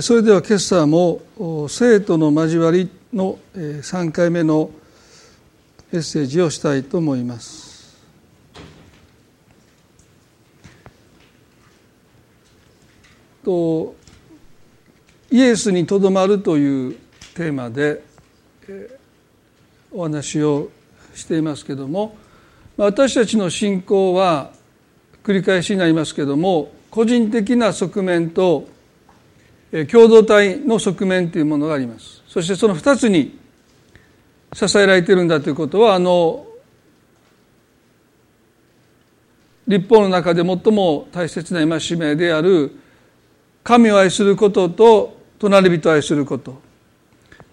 それでは今朝も生との交わりの3回目のメッセージをしたいと思います。イエスにとどまるというテーマでお話をしていますけども、私たちの信仰は繰り返しになりますけども、個人的な側面と共同体の側面というものがあります。そしてその2つに支えられているんだということは、律法の中で最も大切な戒めである神を愛することと隣人を愛すること、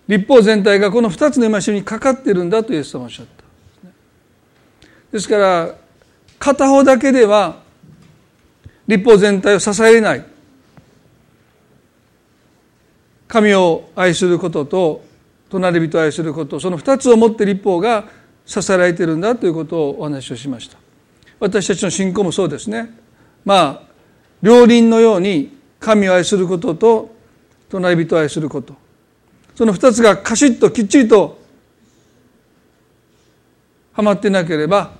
律法全体がこの2つの戒めにかかっているんだとイエス様はおっしゃった。ですから片方だけでは律法全体を支えれない。神を愛することと隣人を愛すること、その2つをもって律法が支えられているんだということをお話をしました。私たちの信仰もそうですね。両輪のように神を愛することと隣人を愛すること、その2つがカシッときっちりとはまってなければ、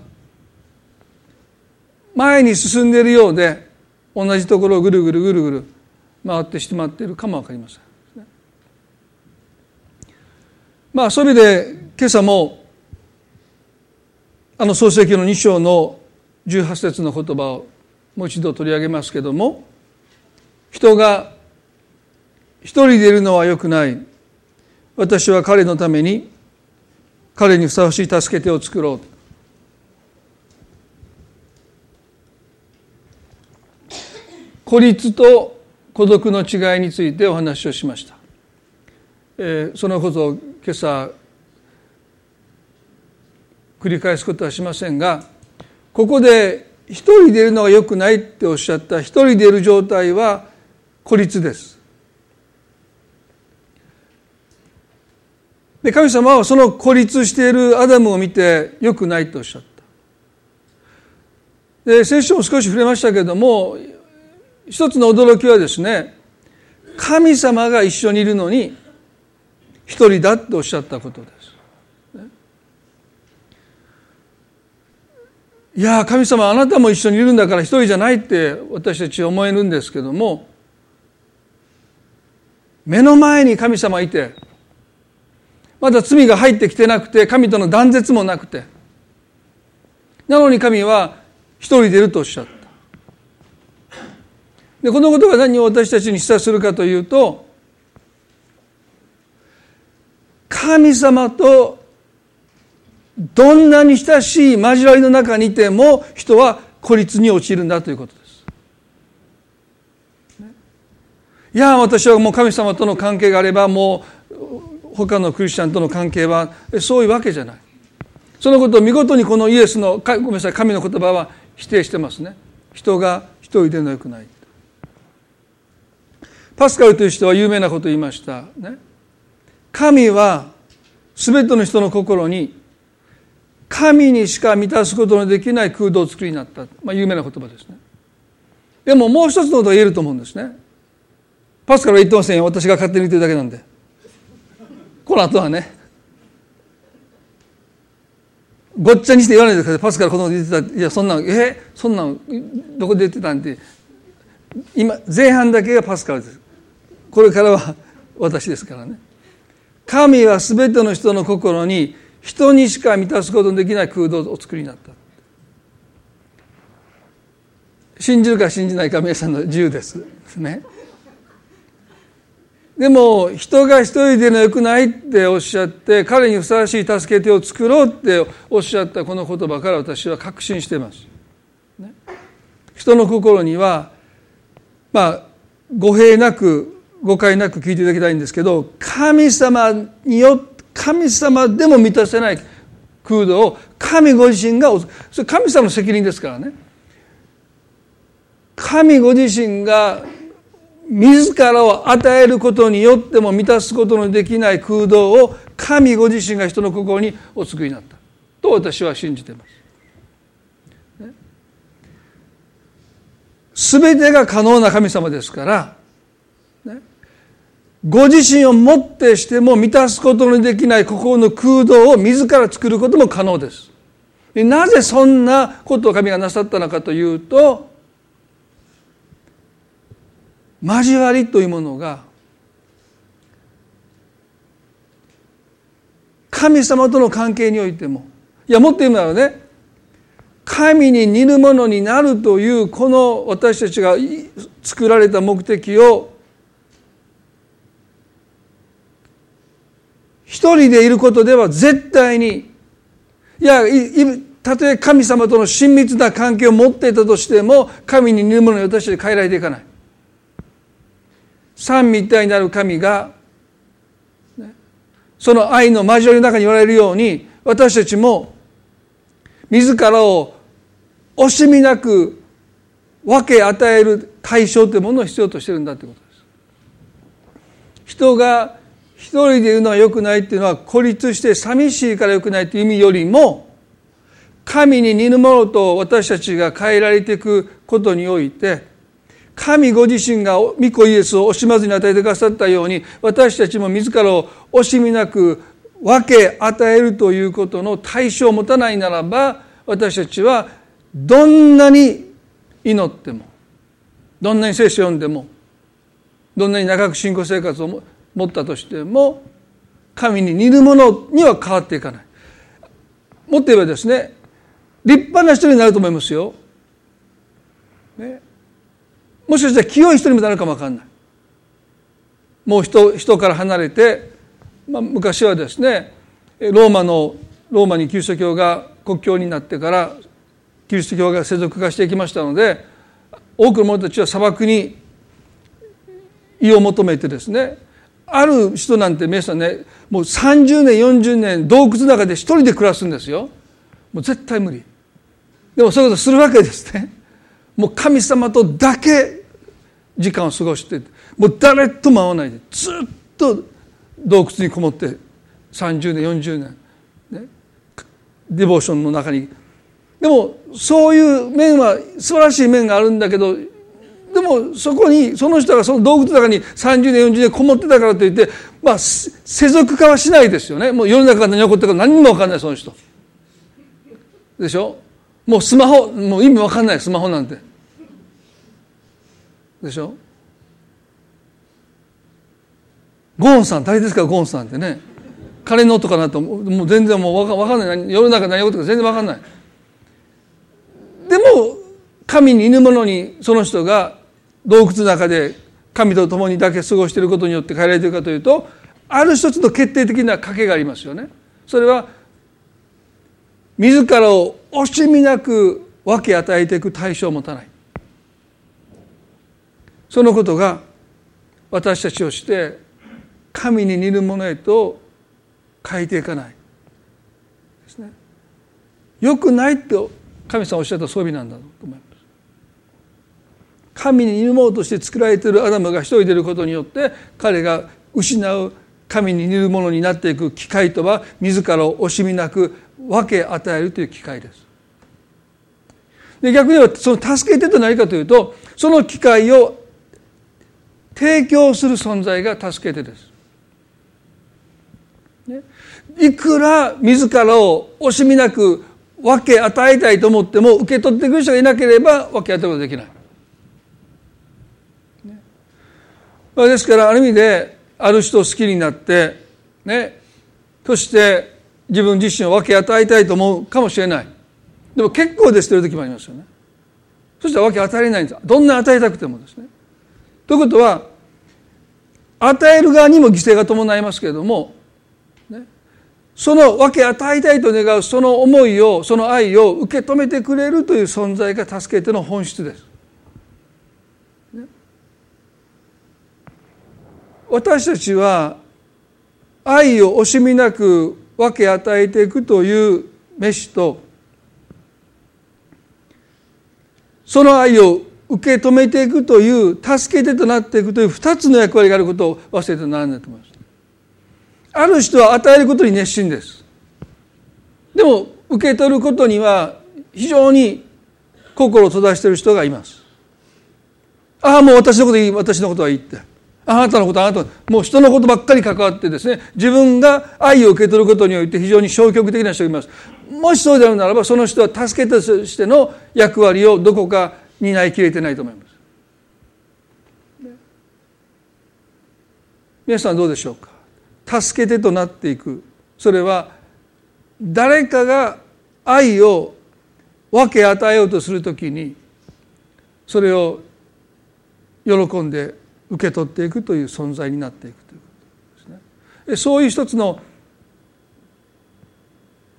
前に進んでいるようで同じところをぐるぐるぐるぐる回ってしまっているかもわかりません。そういう意味で今朝も創世記の2章の18節の言葉をもう一度取り上げますけども、人が一人でいるのは良くない。私は彼のために彼にふさわしい助け手を作ろう。孤立と孤独の違いについてお話をしました。そのことを今朝繰り返すことはしませんが、ここで一人でいるのが良くないっておっしゃった、一人でいる状態は孤立です。で、神様はその孤立しているアダムを見て良くないとおっしゃった。で、聖書も少し触れましたけれども、一つの驚きはですね、神様が一緒にいるのに一人だっておっしゃったことです、ね。いや神様、あなたも一緒にいるんだから一人じゃないって私たち思えるんですけども、目の前に神様いて、まだ罪が入ってきてなくて、神との断絶もなくて、なのに神は一人でいるとおっしゃった。で、このことが何を私たちに示唆するかというと、神様とどんなに親しい交わりの中にいても人は孤立に陥るんだということです。いや私はもう神様との関係があればもう他のクリスチャンとの関係はそういうわけじゃない。そのことを見事にこのイエスのごめんなさい神の言葉は否定してますね。人が一人でのよくない。パスカルという人は有名なことを言いましたね。神はすべての人の心に神にしか満たすことのできない空洞を作りになった、有名な言葉ですね。でももう一つのことが言えると思うんですね。パスカルは言ってませんよ。私が勝手に言ってるだけなんで。この後はねごっちゃにして言わないでください。パスカルこのこと言ってた。いやそんなんどこで言ってたんで、今前半だけがパスカルです。これからは私ですからね。神はすべての人の心に人にしか満たすことのできない空洞をお作りになった。信じるか信じないか皆さんの自由ですね。でも人が一人でのよくないっておっしゃって、彼にふさわしい助け手を作ろうっておっしゃったこの言葉から私は確信しています、ね。人の心には語弊なく誤解なく聞いていただきたいんですけど、神様でも満たせない空洞を神ご自身が、それ神様の責任ですからね。神ご自身が自らを与えることによっても満たすことのできない空洞を神ご自身が人の心にお作りになったと私は信じています。全てが可能な神様ですから、ご自身をもってしても満たすことのできない心の空洞を自ら作ることも可能です。なぜそんなことを神がなさったのかというと、交わりというものが神様との関係においても、いやもっと言うならね、神に似るものになるというこの私たちが作られた目的を一人でいることでは絶対に、いやたとえ神様との親密な関係を持っていたとしても、神に似るものに私たちは変えられていかない。三位一体になる神がその愛の交わりの中に言われるように、私たちも自らを惜しみなく分け与える対象というものを必要としているんだということです。人が一人でいるのは良くないというのは、孤立して寂しいから良くないという意味よりも、神に似るものと私たちが変えられていくことにおいて、神ご自身が御子イエスを惜しまずに与えてくださったように、私たちも自らを惜しみなく分け与えるということの対象を持たないならば、私たちはどんなに祈っても、どんなに聖書を読んでも、どんなに長く信仰生活を持ったとしても、神に似るものには変わっていかない。もっと言えばですね、立派な人になると思いますよ、ね、もしかしたら清い人にもなるかもわかんない。もう 人から離れて、昔はですね、ローマにキリスト教が国教になってからキリスト教が世俗化していきましたので、多くの者たちは砂漠に意を求めてですね、ある人なんて皆さんね、もう30年40年洞窟の中で一人で暮らすんですよ。もう絶対無理。でもそういうことするわけですね。もう神様とだけ時間を過ごして、もう誰とも会わないでずっと洞窟にこもって30年40年、ね、ディボーションの中に。でもそういう面は素晴らしい面があるんだけど、でもそこにその人がその洞窟の中に30年40年こもってたからといって、世俗化はしないですよね。もう世の中が何が起こったか何にも分かんない、その人でしょ。もうスマホ、もう意味分かんない、スマホなんてでしょ。ゴーンさん誰ですか、ゴーンさんってね、彼の音かなと、もう全然もう分かんない、世の中何事か全然分かんない。でも神に似るものにその人が洞窟の中で神と共にだけ過ごしていることによって変えられているかというと、ある一つの決定的な賭けがありますよね。それは自らを惜しみなく分け与えていく対象を持たない。そのことが私たちをして神に似るものへと変えていかないですね。良くないと神様おっしゃった装備なんだと思います。神に似るものとして作られているアダムが一人でいることによって、彼が失う神に似るものになっていく機会とは、自らを惜しみなく分け与えるという機会です。で、逆に言えばその助け手と何かというと、その機会を提供する存在が助け手です。いくら自らを惜しみなく分け与えたいと思っても、受け取ってくる人がいなければ分け与えることができない。ですからある意味で、ある人を好きになって、ね、そして自分自身を分け与えたいと思うかもしれない。でも結構で捨てる時もありますよね。そしたら分け与えれないんです。どんな与えたくてもですね。ということは、与える側にも犠牲が伴いますけれども、その分け与えたいと願うその思いを、その愛を受け止めてくれるという存在が助け手の本質です。私たちは愛を惜しみなく分け与えていくという召しと、その愛を受け止めていくという助け手となっていくという二つの役割があることを忘れてならないと思います。ある人は与えることに熱心です。でも受け取ることには非常に心を閉ざしている人がいます。ああ、もう私のことはいい、私のことはいいって、あなたのことあなたもう人のことばっかり関わってですね、自分が愛を受け取ることにおいて非常に消極的な人がいます。もしそうであるならば、その人は助けとしての役割をどこか担いきれてないと思います。皆さんどうでしょうか。助け手となっていく、それは誰かが愛を分け与えようとするときにそれを喜んで受け取っていくという存在になっていくということですね。そういう一つの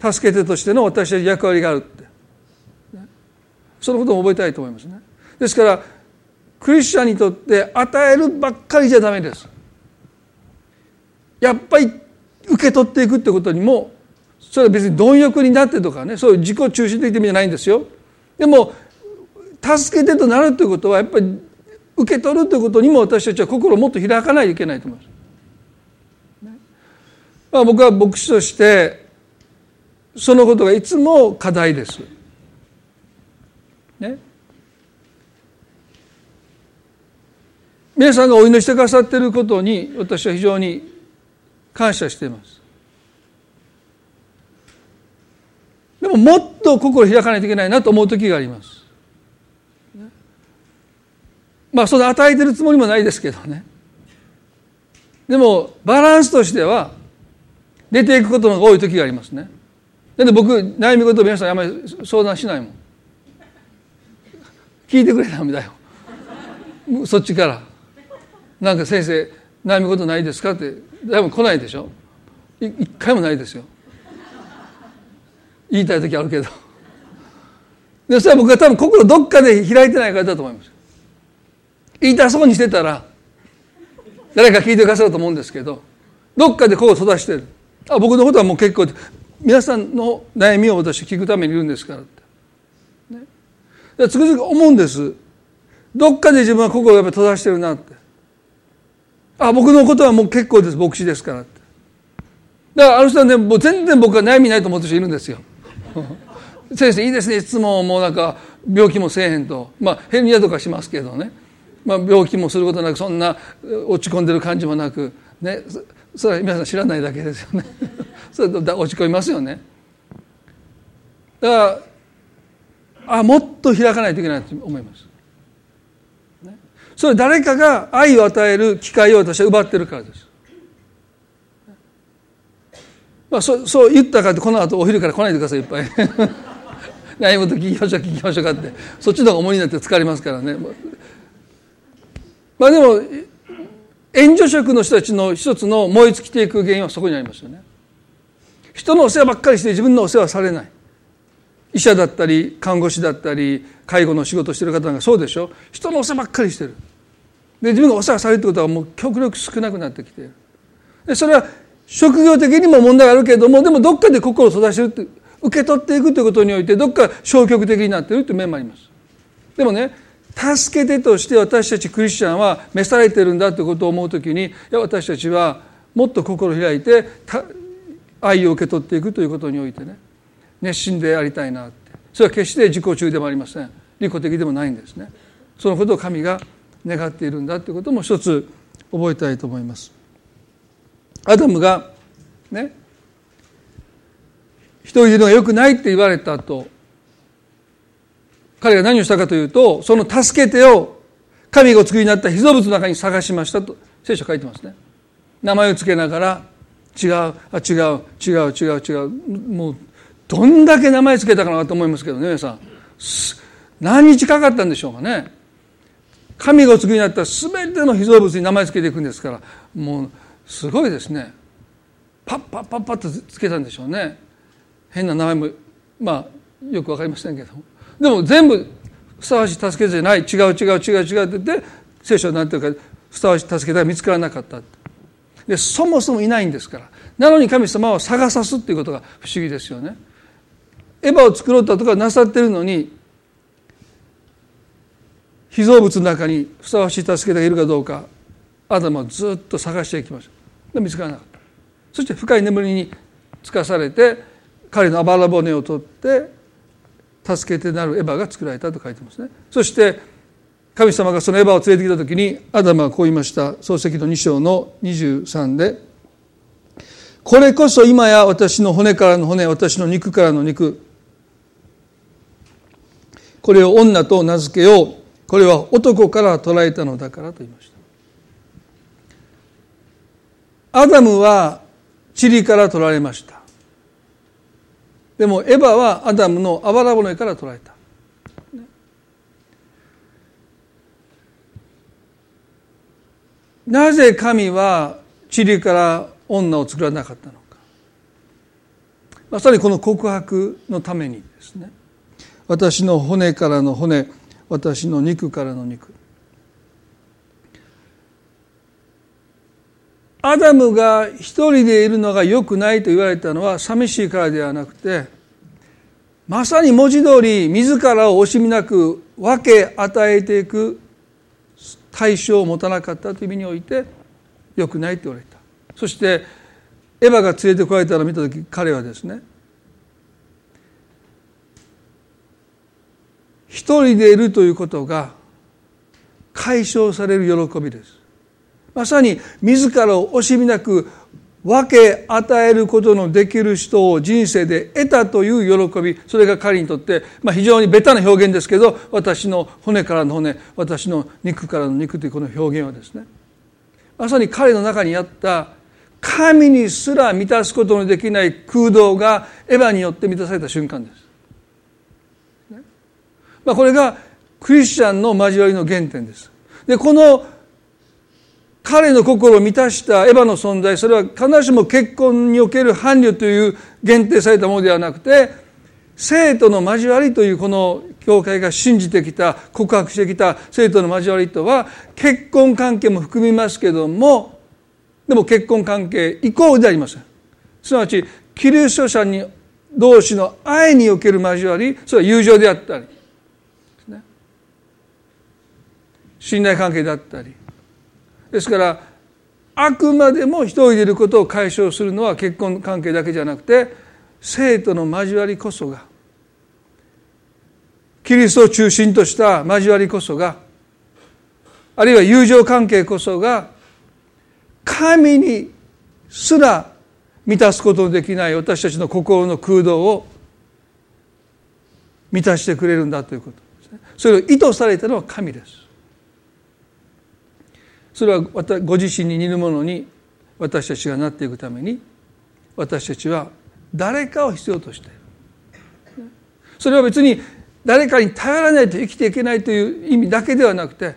助け手としての私たちの役割があるって、そのことも覚えたいと思いますね。ですからクリスチャンにとって与えるばっかりじゃダメです。やっぱり受け取っていくってことにも、それは別に貪欲になってとかね、そういう自己中心的って意味じゃないんですよ。でも助け手となるということはやっぱり受け取るということにも私たちは心をもっと開かないといけないと思います。まあ、僕は牧師としてそのことがいつも課題です。ね、皆さんがお祈りしてくださっていることに私は非常に感謝しています。でももっと心を開かないといけないなと思う時があります。まあその与えてるつもりもないですけどね。でもバランスとしては出ていくことの方が多い時がありますね。で僕悩み事皆さんあんまり相談しないもん。聞いてくれたんだよ。そっちからなんか先生悩み事ないですかって。でも来ないでしょ。一回もないですよ。言いたい時あるけど。でそれは僕は多分心どっかで開いてないからだと思います。言いたそうにしてたら誰か聞いてくださると思うんですけど、どっかでこう閉ざしてる。あ、僕のことはもう結構皆さんの悩みを私聞くためにいるんですからって、ね、だからつくづく思うんです。どっかで自分は心をやっぱり閉ざしてるなって、あ、僕のことはもう結構です、牧師ですからって。だからあの人はね、もう全然僕は悩みないと思ってる人いるんですよ。先生いいですね、いつももうなんか病気もせえへんと、まあヘルニアとかしますけどね、まあ、病気もすることなく、そんな落ち込んでる感じもなく、ね、それは皆さん知らないだけですよね。それ落ち込みますよね。だからもっと開かないといけないと思います、ね、それ誰かが愛を与える機会を私は奪ってるからです、まあ、そう言ったからってこの後お昼から来ないでください、いっぱい悩み事聞きましょう聞きましょうかって、そっちの方が重荷になって疲れますからね。まあ、でも援助職の人たちの一つの燃え尽きていく原因はそこにありますよね。人のお世話ばっかりして自分のお世話されない。医者だったり看護師だったり介護の仕事してる方なんかそうでしょ。人のお世話ばっかりしてる。で自分がお世話されるってことはもう極力少なくなってきている。でそれは職業的にも問題があるけれども、でもどっかで心を閉ざしてるって、受け取っていくということにおいてどっか消極的になっているという面もあります。でもね、助け手として私たちクリスチャンは召されてるんだということを思うときに、いや私たちはもっと心を開いて愛を受け取っていくということにおいてね、熱心でありたいなって。それは決して自己中でもありません。利己的でもないんですね。そのことを神が願っているんだということも一つ覚えたいと思います。アダムがね、一人でいるのが良くないって言われたと、彼が何をしたかというと、その助け手を神がお作りになった被造物の中に探しましたと聖書書いてますね。名前をつけながら違う、あ、違う、違う、違う、違う、もうどんだけ名前つけたかなと思いますけどね、皆さん何日かかったんでしょうかね。神がお作りになった全ての被造物に名前つけていくんですから、もうすごいですね。パッパッパッパッとつけたんでしょうね。変な名前もまあよくわかりませんけども、でも全部ふさわしい助け手じゃない、違う違う違う違うって言って、聖書になってるからふさわしい助け手が見つからなかったって。でそもそもいないんですから、なのに神様を探さすっていうことが不思議ですよね。エヴァを作ろうとかなさってるのに、被造物の中にふさわしい助け手がいるかどうかアダムをずっと探していきました。で見つからなかった。そして深い眠りにつかされて、彼のあばら骨を取って助けてなるエヴァが作られたと書いてますね。そして神様がそのエヴァを連れてきた時にアダムはこう言いました。創世記の2章の23で、これこそ今や私の骨からの骨、私の肉からの肉、これを女と名付けよう、これは男から取られたのだからと言いました。アダムは塵から取られました。でもエヴァはアダムのあばら骨から取られた。なぜ神は塵から女を作らなかったのか。まさにこの告白のためにですね、私の骨からの骨、私の肉からの肉。アダムが一人でいるのが良くないと言われたのは寂しいからではなくて、まさに文字通り自らを惜しみなく分け与えていく対象を持たなかったという意味において良くないと言われた。そしてエヴァが連れてこられたのを見たとき、彼はですね、一人でいるということが解消される喜びです。まさに自らを惜しみなく分け与えることのできる人を人生で得たという喜び、それが彼にとって、非常にベタな表現ですけど、私の骨からの骨、私の肉からの肉というこの表現はですね、まさに彼の中にあった神にすら満たすことのできない空洞がエヴァによって満たされた瞬間です、これがクリスチャンの交わりの原点です。で、この彼の心を満たしたエヴァの存在、それは必ずしも結婚における伴侶という限定されたものではなくて、生徒の交わりというこの教会が信じてきた、告白してきた生徒の交わりとは結婚関係も含みますけども、でも結婚関係イコールではありません。すなわちキリスト者同士の愛における交わり、それは友情であったりですね、信頼関係であったりですから、あくまでも一人でいることを解消するのは結婚関係だけじゃなくて、生徒の交わりこそが、キリストを中心とした交わりこそが、あるいは友情関係こそが、神にすら満たすことのできない私たちの心の空洞を満たしてくれるんだということですね。それを意図されたのは神です。それはご自身に似るものに私たちがなっていくために、私たちは誰かを必要としている。それは別に誰かに頼らないと生きていけないという意味だけではなくて、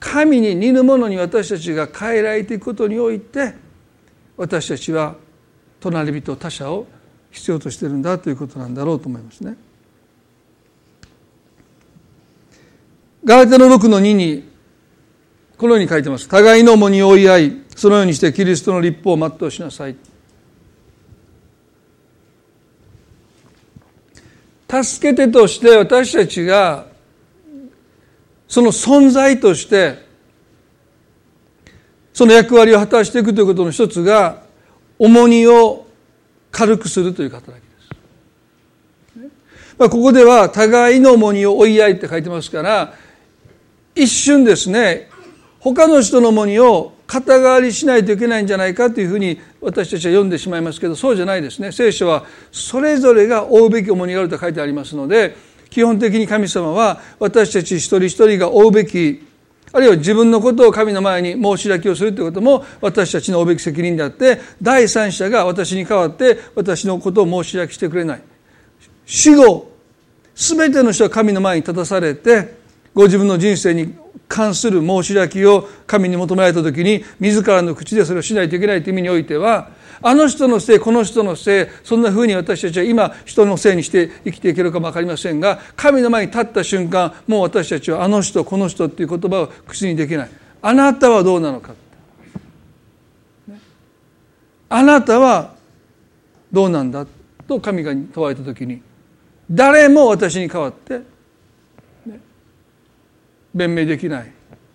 神に似るものに私たちが変えられていくことにおいて、私たちは隣人、他者を必要としているんだということなんだろうと思いますね。ガラテの6の2にこのように書いてます。互いの重荷を負い合い、そのようにしてキリストの律法を全うしなさい。助け手として私たちが、その存在としてその役割を果たしていくということの一つが、重荷を軽くするという働きです。ここでは互いの重荷を負い合いって書いてますから、一瞬ですね、他の人の重荷を肩代わりしないといけないんじゃないかというふうに私たちは読んでしまいますけど、そうじゃないですね。聖書はそれぞれが負うべき重荷があると書いてありますので、基本的に神様は私たち一人一人が負うべき、あるいは自分のことを神の前に申し開きをするということも私たちの負うべき責任であって、第三者が私に代わって私のことを申し開きしてくれない。死後、全ての人は神の前に立たされて、ご自分の人生に関する申し開きを神に求められたときに、自らの口でそれをしないといけないという意味においては、あの人のせい、この人のせい、そんなふうに私たちは今人のせいにして生きていけるかも分かりませんが、神の前に立った瞬間、もう私たちはあの人、この人という言葉を口にできない。あなたはどうなのか、あなたはどうなんだと神が問われたときに、誰も私に代わって弁明できない。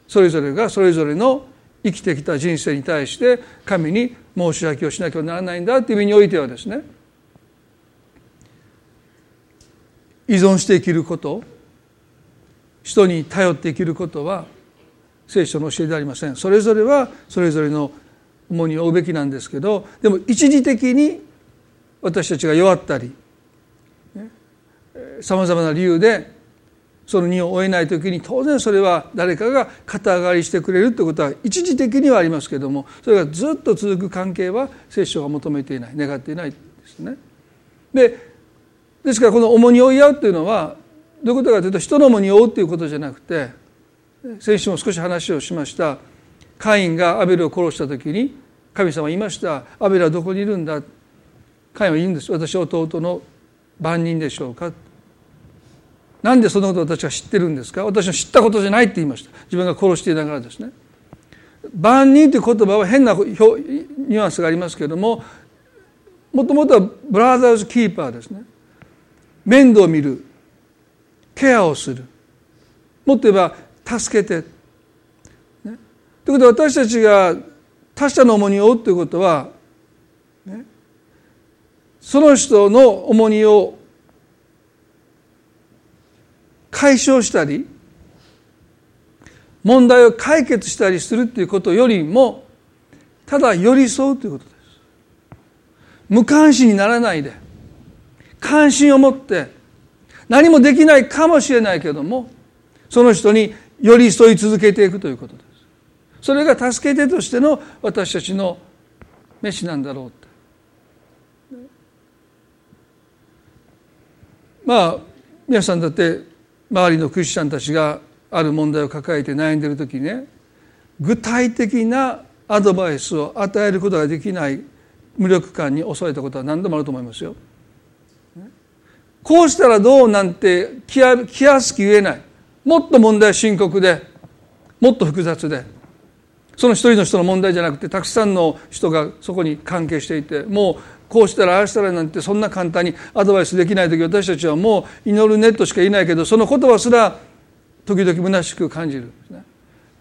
それぞれがそれぞれの生きてきた人生に対して神に申し訳をしなきゃならないんだという意味においてはですね、依存して生きること、人に頼って生きることは聖書の教えではありません。それぞれはそれぞれの重荷に負うべきなんですけど、でも一時的に私たちが弱ったりさまざまな理由でその荷を負えないときに、当然それは誰かが肩上がりしてくれるということは一時的にはありますけども、それがずっと続く関係は聖書が求めていない、願っていないですね。ですからこの重荷を負い合うというのはどういうことかというと、人の重荷を負うということじゃなくて、先週も少し話をしましたカインがアベルを殺したときに神様は言いました。アベルはどこにいるんだ。カインは言うんです。私は弟の番人でしょうか。なんでそのことを私は知ってるんですか。私は知ったことじゃないって言いました。自分が殺していながらですね。番人という言葉は変なニュアンスがありますけれども、もともとはブラザーズキーパーですね。面倒を見る、ケアをする、もっと言えば助けて、ね、ということで私たちが他者の重荷を負うということは、ね、その人の重荷を解消したり問題を解決したりするということよりも、ただ寄り添うということです。無関心にならないで、関心を持って、何もできないかもしれないけどもその人に寄り添い続けていくということです。それが助け手としての私たちの飯なんだろうって。皆さんだって周りのクリスチャンたちがある問題を抱えて悩んでいるときにね、具体的なアドバイスを与えることができない無力感に襲われたことは何度もあると思いますよ。こうしたらどうなんて気安く言えない。もっと問題深刻で、もっと複雑で、その一人の人の問題じゃなくてたくさんの人がそこに関係していて、もうこうしたらああしたらなんてそんな簡単にアドバイスできないとき、私たちはもう祈るねとしか言えないけど、その言葉すら時々虚しく感じるんですね。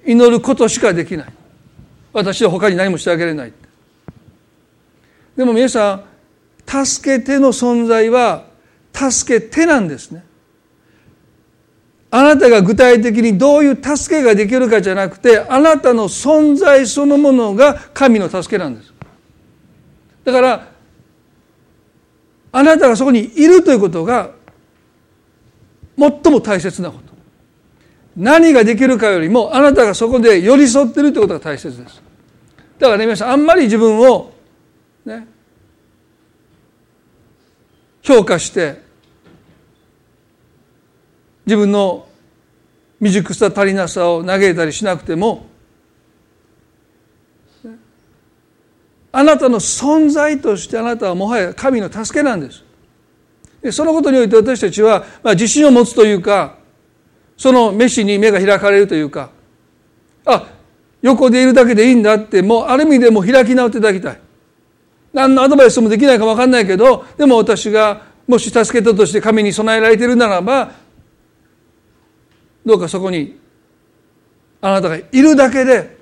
祈ることしかできない。私は他に何もしてあげれない。でも皆さん、助け手の存在は助け手なんですね。あなたが具体的にどういう助けができるかじゃなくて、あなたの存在そのものが神の助けなんです。だからあなたがそこにいるということが最も大切なこと。何ができるかよりもあなたがそこで寄り添っているということが大切です。だからね、皆さん、あんまり自分をね評価して自分の未熟さ足りなさを嘆いたりしなくても、あなたの存在としてあなたはもはや神の助けなんです。そのことにおいて私たちは自信を持つというか、その飯に目が開かれるというか、横でいるだけでいいんだって、もうある意味でも開き直っていただきたい。何のアドバイスもできないか分かんないけど、でも私がもし助けたとして神に備えられているならば、どうかそこにあなたがいるだけで、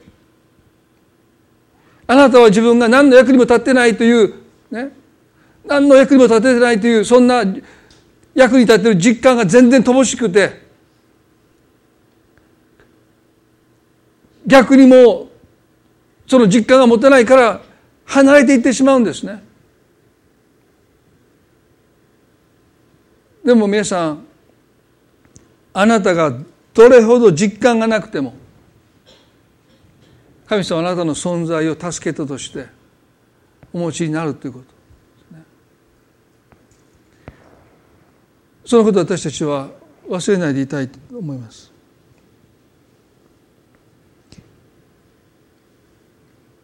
あなたは自分が何の役にも立ってないという、ね、何の役にも立ててないという、そんな役に立っている実感が全然乏しくて、逆にもうその実感が持てないから離れていってしまうんですね。でも皆さん、あなたがどれほど実感がなくても、神様はあなたの存在を助け手としてお持ちになるということですね。そのことを私たちは忘れないでいたいと思います。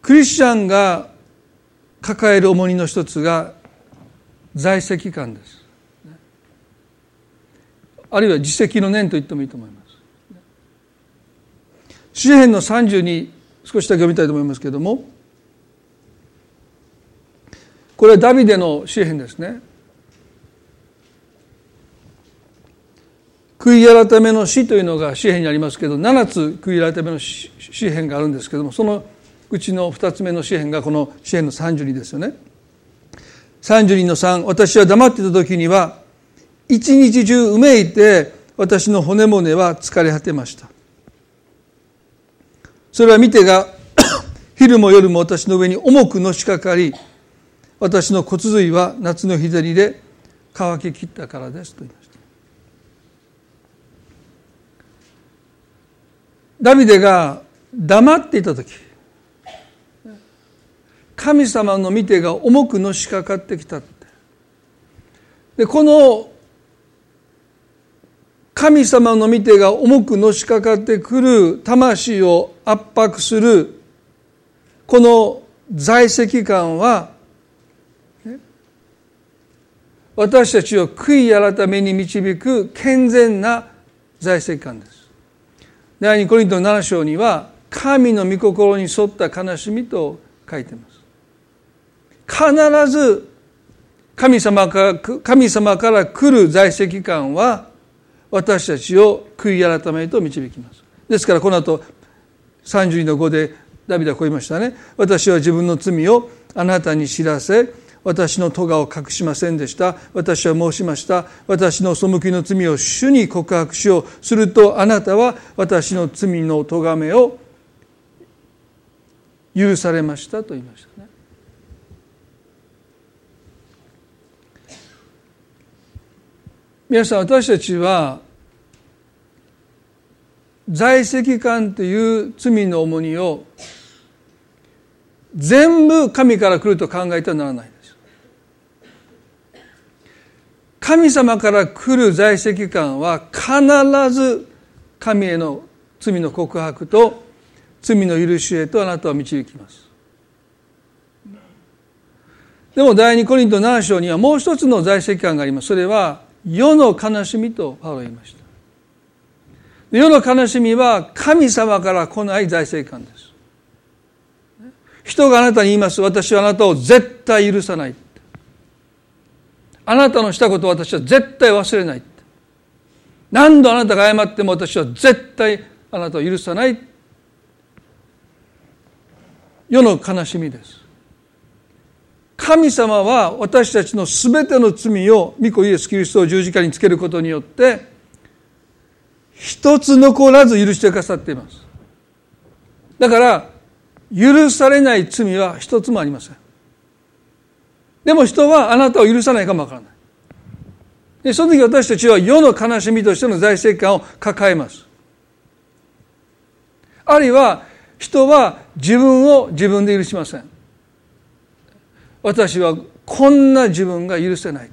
クリスチャンが抱える重荷の一つが在籍感です。あるいは自責の念と言ってもいいと思います。詩編の32、少しだけ読みたいと思いますけれども、これはダビデの詩編ですね。悔い改めの詩というのが詩編にありますけど、7つ悔い改めの詩編があるんですけども、そのうちの2つ目の詩編がこの詩編の32ですよね。32の3、私は黙っていた時には一日中うめいて私の骨々は疲れ果てました。それは見てが昼も夜も私の上に重くのしかかり、私の骨髄は夏の日照りで乾ききったからですと言いました。ダビデが黙っていた時、神様の御手が重くのしかかってきたって。で、この神様の御手が重くのしかかってくる、魂を圧迫するこの在籍感は、私たちを悔い改めに導く健全な在籍感です。第2コリントの7章には、神の御心に沿った悲しみと書いています。必ず神様から来る在籍感は私たちを悔い改めと導きます。ですからこの後32の5でダビデはこう言いましたね。私は自分の罪をあなたに知らせ、私の咎を隠しませんでした。私は申しました。私の背きの罪を主に告白しよう。するとあなたは私の罪の咎めを許されましたと言いましたね。皆さん、私たちは在籍感という罪の重荷を全部神から来ると考えてはならないんです。神様から来る在籍感は必ず神への罪の告白と罪の許しへとあなたを導きます。でも第2コリント7章にはもう一つの在籍感があります。それは世の悲しみとパウロは言いました。世の悲しみは神様から来ない財政感です。人があなたに言います。私はあなたを絶対許さない。あなたのしたことを私は絶対忘れない。何度あなたが謝っても私は絶対あなたを許さない。世の悲しみです。神様は私たちのすべての罪を御子イエス・キリストを十字架につけることによって一つ残らず許してくださっています。だから許されない罪は一つもありません。でも人はあなたを許さないかもわからない。で、その時私たちは世の悲しみとしての在籍感を抱えます。あるいは人は自分を自分で許しません。私はこんな自分が許せない。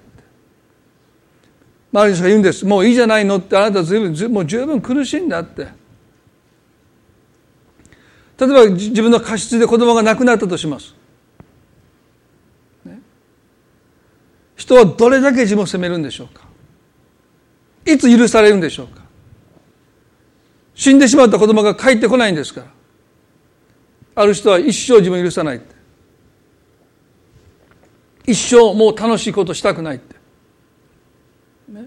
周りの人が言うんです。もういいじゃないのって、あなたはもう十分苦しいんだって。例えば自分の過失で子供が亡くなったとします。ね、人はどれだけ自分を責めるんでしょうか。いつ許されるんでしょうか。死んでしまった子供が帰ってこないんですから。ある人は一生自分を許さないって。一生もう楽しいことしたくないって、ね、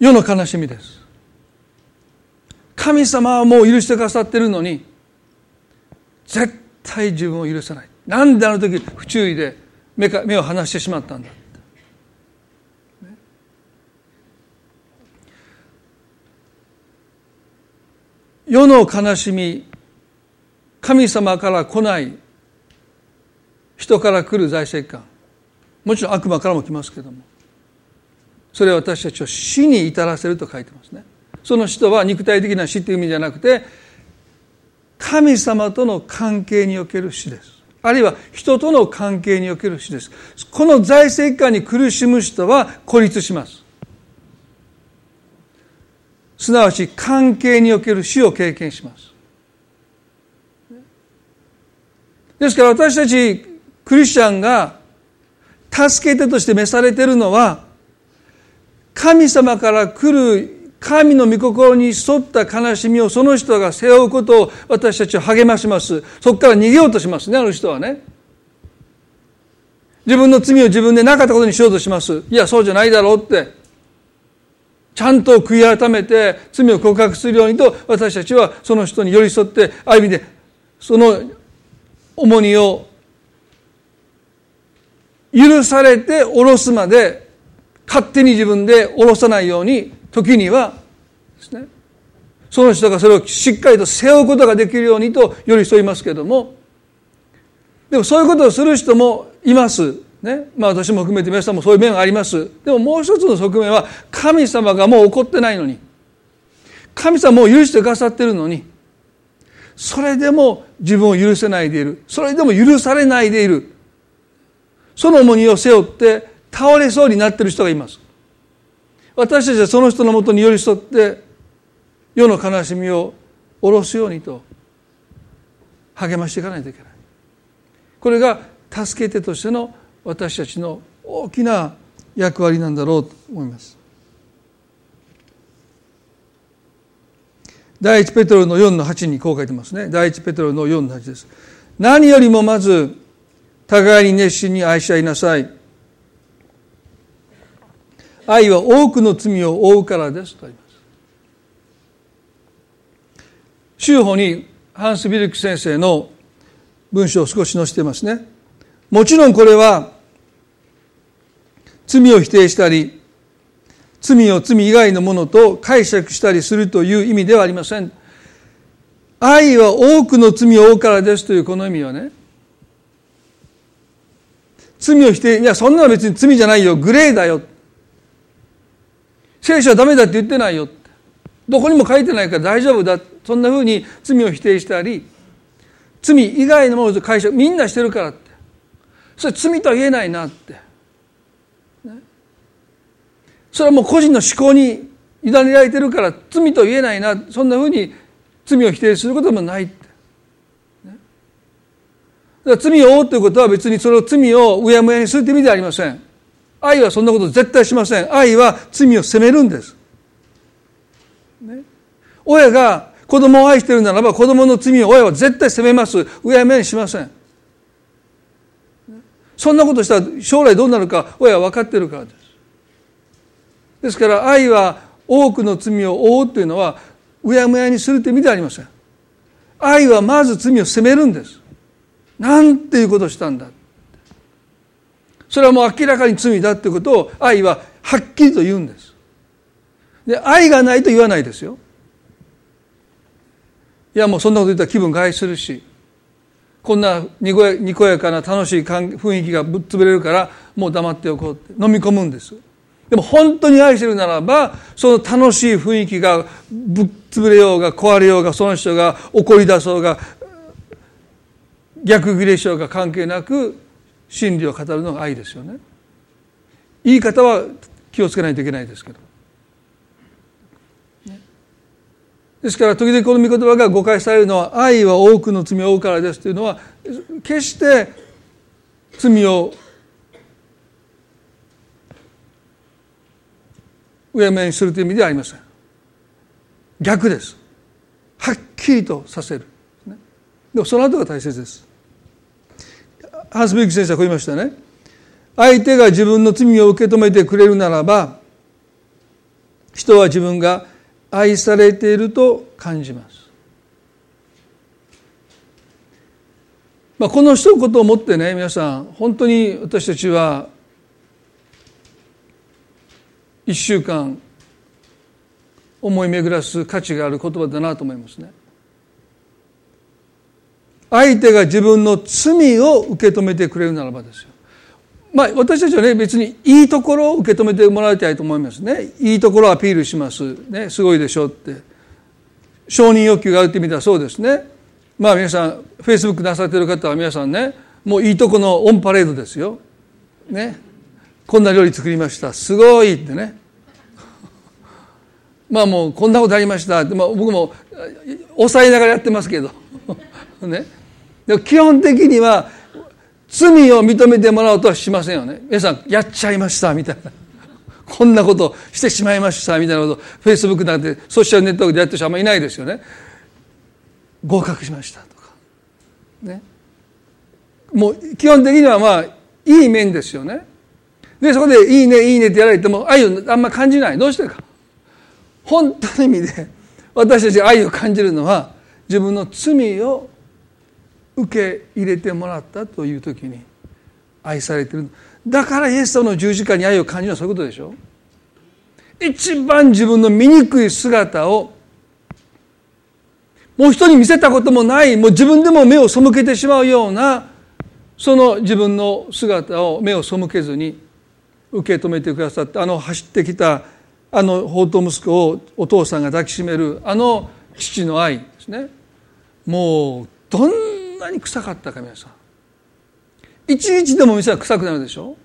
世の悲しみです。神様はもう許してくださってるのに絶対自分を許さない。なんであの時不注意で目を離してしまったんだって、ね、世の悲しみ、神様から来ない人から来る在籍感、もちろん悪魔からも来ますけども、それは私たちを死に至らせると書いてますね。その死とは肉体的な死という意味じゃなくて、神様との関係における死です。あるいは人との関係における死です。この在籍感に苦しむ人は孤立します。すなわち関係における死を経験します。ですから私たちクリスチャンが助け手として召されているのは、神様から来る神の御心に沿った悲しみをその人が背負うことを私たちを励まします。そこから逃げようとしますね。あの人はね、自分の罪を自分でなかったことにしようとします。いや、そうじゃないだろうって、ちゃんと悔い改めて罪を告白するようにと、私たちはその人に寄り添って、ある意味でその重荷を許されて下ろすまで勝手に自分で下ろさないように時にはですね、その人がそれをしっかりと背負うことができるようにと寄り添いますけれども、でもそういうことをする人もいますね。まあ私も含めて皆さんもそういう面があります。でももう一つの側面は、神様がもう怒ってないのに、神様もう許してくださっているのに、それでも自分を許せないでいる、それでも許されないでいる、その重荷を背負って倒れそうになっている人がいます。私たちはその人のもとに寄り添って世の悲しみを下ろすようにと励ましていかないといけない。これが助け手としての私たちの大きな役割なんだろうと思います。第一ペトロの 4-8 にこう書いてますね。第一ペトロの 4-8 です。何よりもまず互いに熱心に愛し合いなさい。愛は多くの罪を負うからですとあります。修法にハンス・ビルク先生の文章を少し載せてますね。もちろんこれは罪を否定したり、罪を罪以外のものと解釈したりするという意味ではありません。愛は多くの罪を負うからですというこの意味はね、罪を否定、いやそんなの別に罪じゃないよ、グレーだよ、聖書はダメだって言ってないよ、どこにも書いてないから大丈夫だ、そんな風に罪を否定したり、罪以外のものと解釈みんなしてるからって、それ罪とは言えないなって、それはもう個人の思考に委ねられてるから罪と言えないな、そんなふうに罪を否定することもないって、ね、だから罪を負うということは別にそれを罪をうやむやにするという意味ではありません。愛はそんなこと絶対しません。愛は罪を責めるんです、ね、親が子供を愛しているならば子供の罪を親は絶対責めます。うやむやにしません、ね、そんなことしたら将来どうなるか親は分かっているからです。ですから愛は多くの罪を負うというのはうやむやにするという意味ではありません。愛はまず罪を責めるんです。なんていうことをしたんだ、それはもう明らかに罪だということを愛ははっきりと言うんです。で、愛がないと言わないですよ。いやもうそんなこと言ったら気分害するし、こんなにこやかな楽しい雰囲気がぶっ潰れるからもう黙っておこうって飲み込むんです。でも本当に愛してるならば、その楽しい雰囲気がぶっ潰れようが壊れようが、その人が怒り出そうが逆ギレしようが関係なく真理を語るのが愛ですよね。言い方は気をつけないといけないですけど、ですから時々この御言葉が誤解されるのは、愛は多くの罪を負うからですというのは決して罪をうやむやにするという意味ではありません。逆です。はっきりとさせる。でもその後が大切です。ハンス・ビルク先生はこう言いましたね。相手が自分の罪を受け止めてくれるならば、人は自分が愛されていると感じます。まあ、この一言をもってね、皆さん本当に私たちは1週間思い巡らす価値がある言葉だなと思いますね。相手が自分の罪を受け止めてくれるならばですよ。まあ私たちはね、別にいいところを受け止めてもらいたいと思いますね。いいところをアピールしますね。すごいでしょって、承認欲求があるって意味ではそうですね。まあ皆さん Facebook なさっている方は皆さんね、もういいとこのオンパレードですよね。こんな料理作りました、すごいってねまあもうこんなことありましたって、まあ、僕も抑えながらやってますけどね、でも基本的には罪を認めてもらおうとはしませんよね。皆さんやっちゃいましたみたいなこんなことしてしまいましたみたいなこと、フェイスブックなんてソーシャルネットワークでやってる人あんまりいないですよね。合格しましたとかね、もう基本的にはまあいい面ですよね。でそこでいいねいいねってやられても愛をあんま感じない。どうしてか。本当の意味で私たちが愛を感じるのは、自分の罪を受け入れてもらったという時に愛されている。だからイエスとの十字架に愛を感じるのはそういうことでしょ。一番自分の醜い姿をもう人に見せたこともない、もう自分でも目を背けてしまうような、その自分の姿を目を背けずに受け止めてくださって、走ってきた放蕩息子をお父さんが抱きしめる父の愛ですね。もうどんなに臭かったか皆さん。一日でも店は臭くなるでしょ。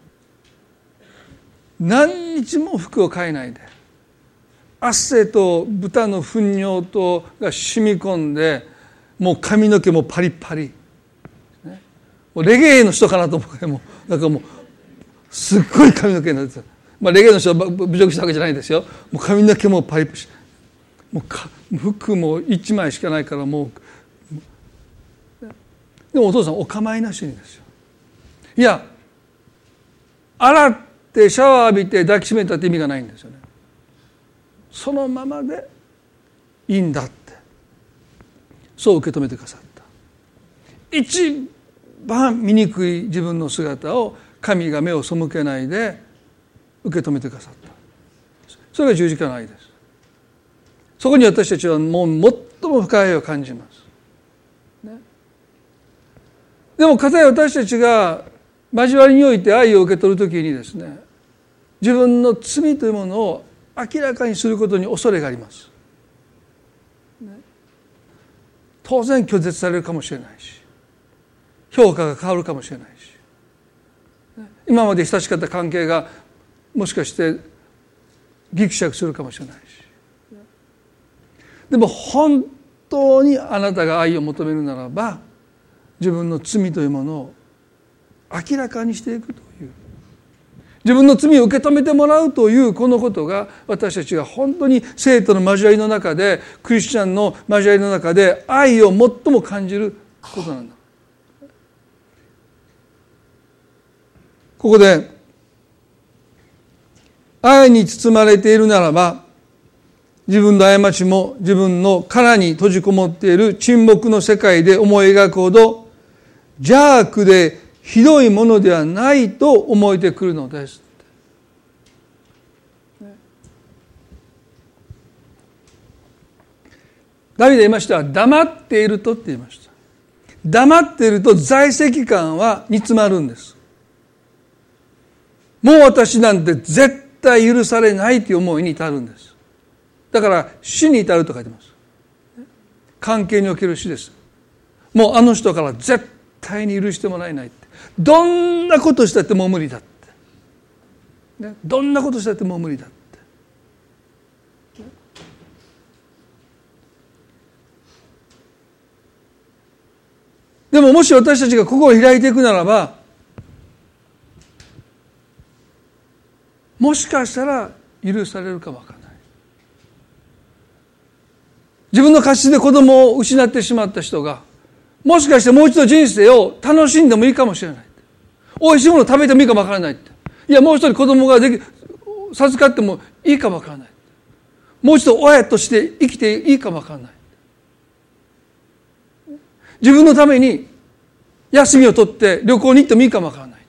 何日も服を変えないで、汗と豚の糞尿とが染み込んで、もう髪の毛もパリパリ、ね、もうレゲエの人かなと思ってもうなんかもうすっごい髪の毛になってた。まあ、レゲエの人は侮辱したわけじゃないですよ。もう髪の毛もパリパリ、もう服も一枚しかないから、もうでもお父さんお構いなしにですよ。いや、洗ってシャワー浴びて抱きしめたって意味がないんですよね。そのままでいいんだって、そう受け止めてくださった。一番醜い自分の姿を神が目を背けないで受け止めてくださった。それが十字架の愛です。そこに私たちはもう最も深い愛を感じます、ね、でも片や私たちが交わりにおいて愛を受け取るときにですね、自分の罪というものを明らかにすることに恐れがあります、ね、当然拒絶されるかもしれないし、評価が変わるかもしれないし、ね、今まで親しかった関係がもしかしてギクシャクするかもしれないし、でも本当にあなたが愛を求めるならば、自分の罪というものを明らかにしていくという、自分の罪を受け止めてもらうという、このことが私たちが本当に生徒の交わりの中で、クリスチャンの交わりの中で愛を最も感じることなんだ。ここで、愛に包まれているならば、自分の過ちも自分の殻に閉じこもっている沈黙の世界で思い描くほど邪悪でひどいものではないと思えてくるのです。ダビデ言いました。黙っているとって言いました。黙っていると在籍感は煮詰まるんです。もう私なんて絶対許されないという思いに至るんです。だから死に至ると書いてます。関係における死です。もう人から絶対に許してもらえないって。どんなことしたってもう無理だって。ね、どんなことしたってもう無理だって。ね、でももし私たちが心を開いていくならば、もしかしたら許されるかもわからない。自分の過失で子供を失ってしまった人が、もしかしてもう一度人生を楽しんでもいいかもしれない。美味しいものを食べてもいいかもわからないって。いや、もう一人子供が授かってもいいかもわからない。もう一度親として生きていいかもわからない。自分のために休みを取って旅行に行ってもいいかもわからない。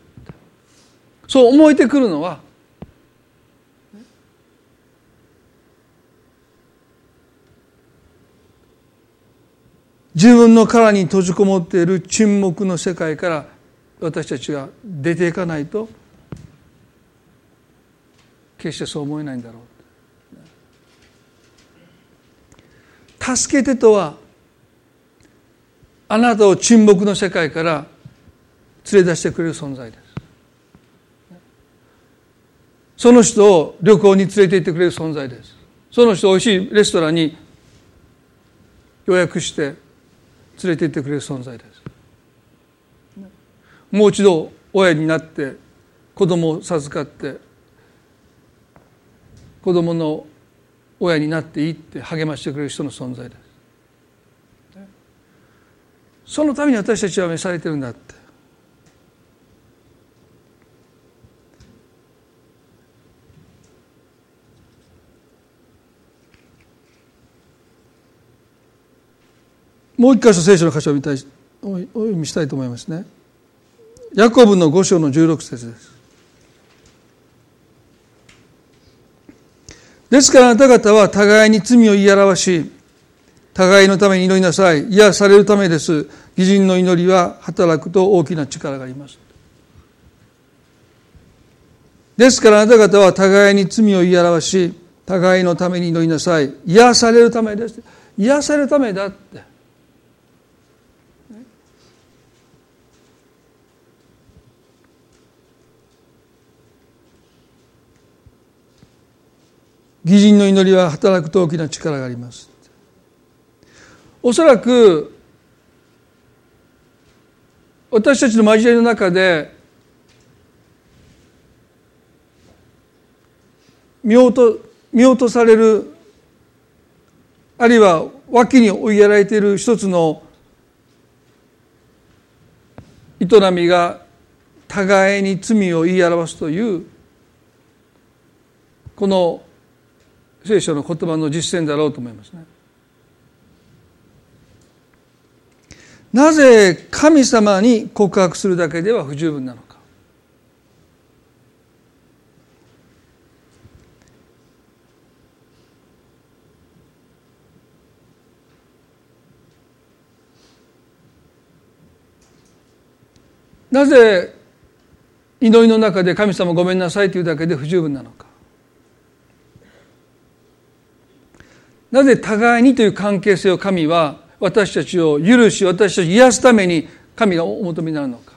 そう思えてくるのは、自分の殻に閉じこもっている沈黙の世界から私たちが出ていかないと、決してそう思えないんだろう。助けてとは、あなたを沈黙の世界から連れ出してくれる存在です。その人を旅行に連れて行ってくれる存在です。その人をおいしいレストランに予約して連れて行ってくれる存在です。もう一度親になって子供を授かって子供の親になっていいって励ましてくれる人の存在です。そのために私たちは召されてるんだって。もう一箇所、聖書の箇所をお読みしたいと思いますね。ヤコブの5章の16節です。ですからあなた方は互いに罪を言い表し、互いのために祈りなさい。癒されるためです。義人の祈りは働くと大きな力があります。ですからあなた方は互いに罪を言い表し、互いのために祈りなさい。癒されるためです。癒されるためだって。義人の祈りは働くと大きな力があります。おそらく私たちの交わりの中で見落とされる、あるいは脇に追いやられている一つの営みが互いに罪を言い表すというこの聖書の言葉の実践だろうと思いますね。なぜ神様に告白するだけでは不十分なのか。なぜ祈りの中で神様ごめんなさいというだけで不十分なのか。なぜ互いにという関係性を神は私たちを許し、私たちを癒すために神がお求めになるのか。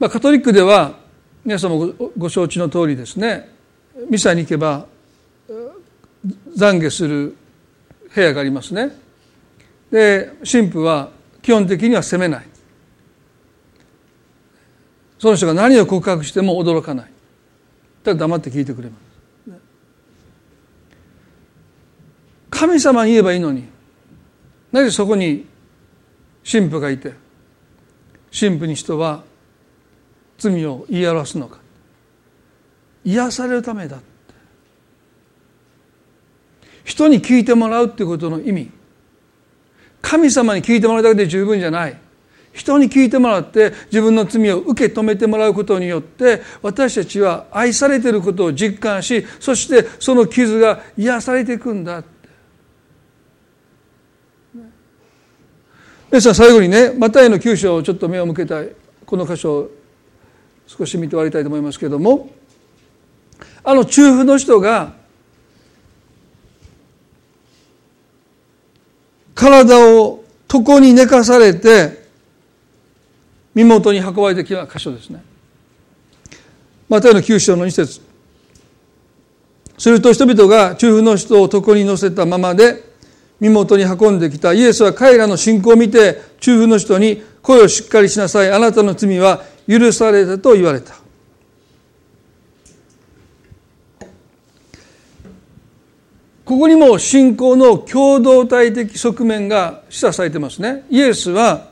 まあ、カトリックでは皆様もご承知の通りですね、ミサに行けば懺悔する部屋がありますね。で、神父は基本的には責めない。その人が何を告白しても驚かない。ただ黙って聞いてくれます。神様に言えばいいのに、なぜそこに神父がいて、神父に人は罪を言い表すのか。癒されるためだって。人に聞いてもらうっていうことの意味、神様に聞いてもらうだけで十分じゃない。人に聞いてもらって自分の罪を受け止めてもらうことによって、私たちは愛されていることを実感し、そしてその傷が癒されていくんだって。皆さん、最後にね、マタイの9章をちょっと目を向けたい、この箇所を少し見て終わりたいと思いますけれども、あの中婦の人が体を床に寝かされて身元に運ばれてきた箇所ですね。マタイの9章の2節。すると人々が中婦の人を床に乗せたままで身元に運んできた。イエスは彼らの信仰を見て中婦の人に、声をしっかりしなさい、あなたの罪は許されたと言われた。ここにも信仰の共同体的側面が示唆されてますね。イエスは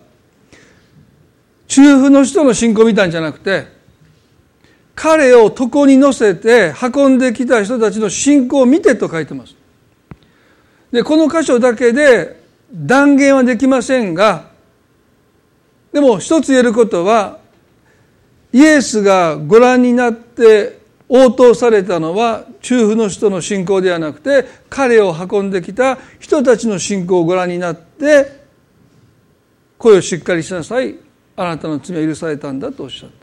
中婦の人の信仰を見たんじゃなくて、彼を床に乗せて運んできた人たちの信仰を見てと書いてます。で、この箇所だけで断言はできませんが、でも一つ言えることは、イエスがご覧になって応答されたのは中婦の人の信仰ではなくて、彼を運んできた人たちの信仰をご覧になって、声をしっかりしなさい、あなたの罪は許されたんだとおっしゃった。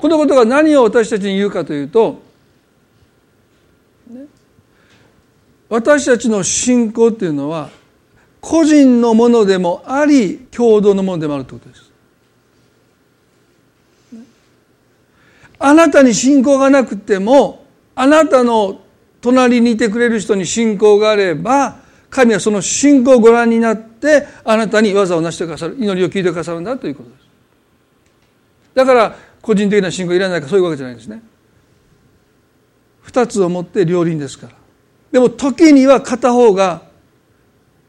このことが何を私たちに言うかというと、私たちの信仰というのは個人のものでもあり、共同のものでもあるということです。あなたに信仰がなくても、あなたの隣にいてくれる人に信仰があれば、神はその信仰をご覧になって、あなたに技を成してくださる、祈りを聞いてくださるんだということです。だから、個人的な信仰いらないか、そういうわけじゃないんですね。二つを持って両輪ですから。でも、時には片方が、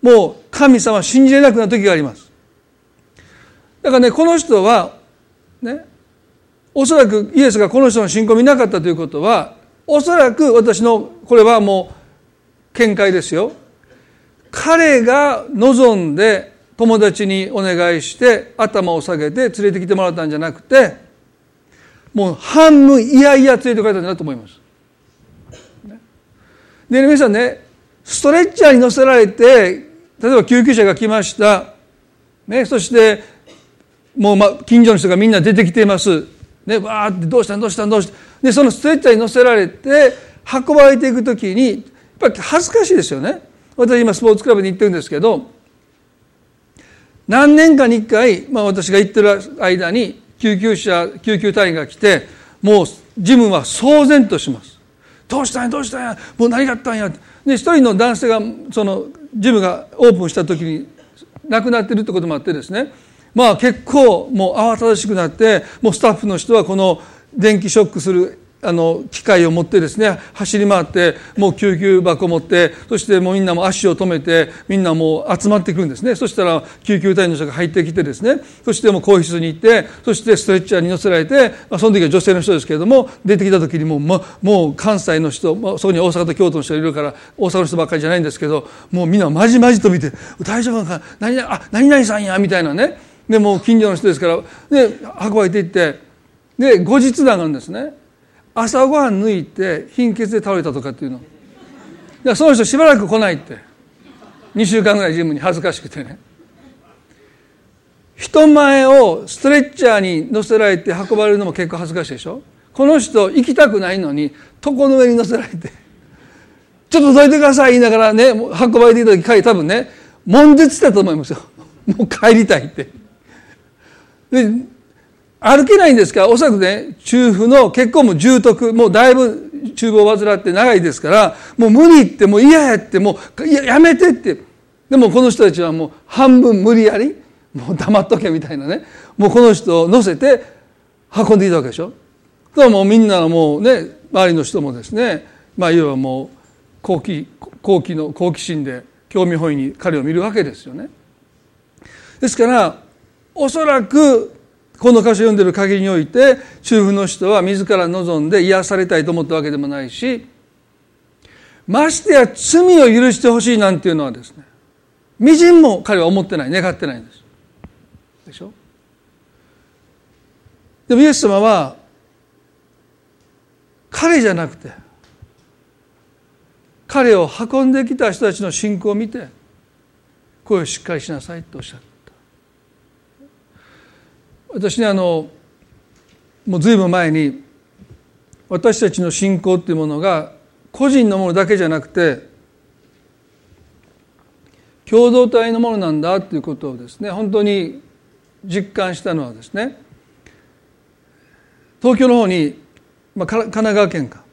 もう神様を信じれなくなる時があります。だからね、この人は、ね、おそらくイエスがこの人の信仰を見なかったということは、おそらく私の、これはもう、見解ですよ。彼が望んで友達にお願いして頭を下げて連れてきてもらったんじゃなくて、もう半分いやいやついておかれたんだと思います。で皆さんね、ストレッチャーに乗せられて、例えば救急車が来ました、ね、そしてもう近所の人がみんな出てきています、ね、わーってどうしたでそのストレッチャーに乗せられて運ばれていくときにやっぱり恥ずかしいですよね。私今スポーツクラブに行ってるんですけど、何年かに1回、私が行ってる間に救急隊員が来て、もう自分は騒然とします。どうしたんや、もう何があったんや。で一人の男性がそのジムがオープンした時に亡くなってるってこともあってですね、結構もう慌ただしくなって、もうスタッフの人はこの電気ショックする機械を持ってですね走り回って、もう救急箱を持って、そしてもうみんなも足を止めて、みんなもう集まってくるんですね。そしたら救急隊員の人が入ってきてですね、そしてもう更衣室に行って、そしてストレッチャーに乗せられて、その時は女性の人ですけれども、出てきた時にもう関西の人、そこに大阪と京都の人がいるから、大阪の人ばっかりじゃないんですけど、もうみんなまじまじと見て、大丈夫か、何々さんやみたいなね。でもう近所の人ですから、で運ばれていって、で後日談なんですね、朝ごはん抜いて貧血で倒れたとかっていうの。でその人しばらく来ないって、2週間ぐらいジムに恥ずかしくてね。人前をストレッチャーに乗せられて運ばれるのも結構恥ずかしいでしょ。この人行きたくないのに床の上に乗せられてちょっとどいてください言いながらね、運ばれていた時彼多分ね悶絶したと思いますよ。もう帰りたいって。で歩けないんですから、おそらくね、中風の結構も重篤、もうだいぶ中風を患って長いですから、もう無理って、もう嫌やって、もう やめてって。でもこの人たちはもう半分無理やり、もう黙っとけみたいなね、もうこの人を乗せて運んでいたわけでしょ。だからもうみんなもうね、周りの人もですね、いわばもう好奇心で興味本位に彼を見るわけですよね。ですから、おそらく、この箇所を読んでいる限りにおいて、中風の人は自ら望んで癒されたいと思ったわけでもないし、ましてや罪を許してほしいなんていうのはですね、微塵も彼は思ってない、願ってないんです。でしょ？でもイエス様は、彼じゃなくて、彼を運んできた人たちの信仰を見て、声をしっかりしなさいとおっしゃった。私ね、もう随分前に、私たちの信仰っていうものが個人のものだけじゃなくて共同体のものなんだっていうことをですね、本当に実感したのはですね、東京の方に、神奈川県か、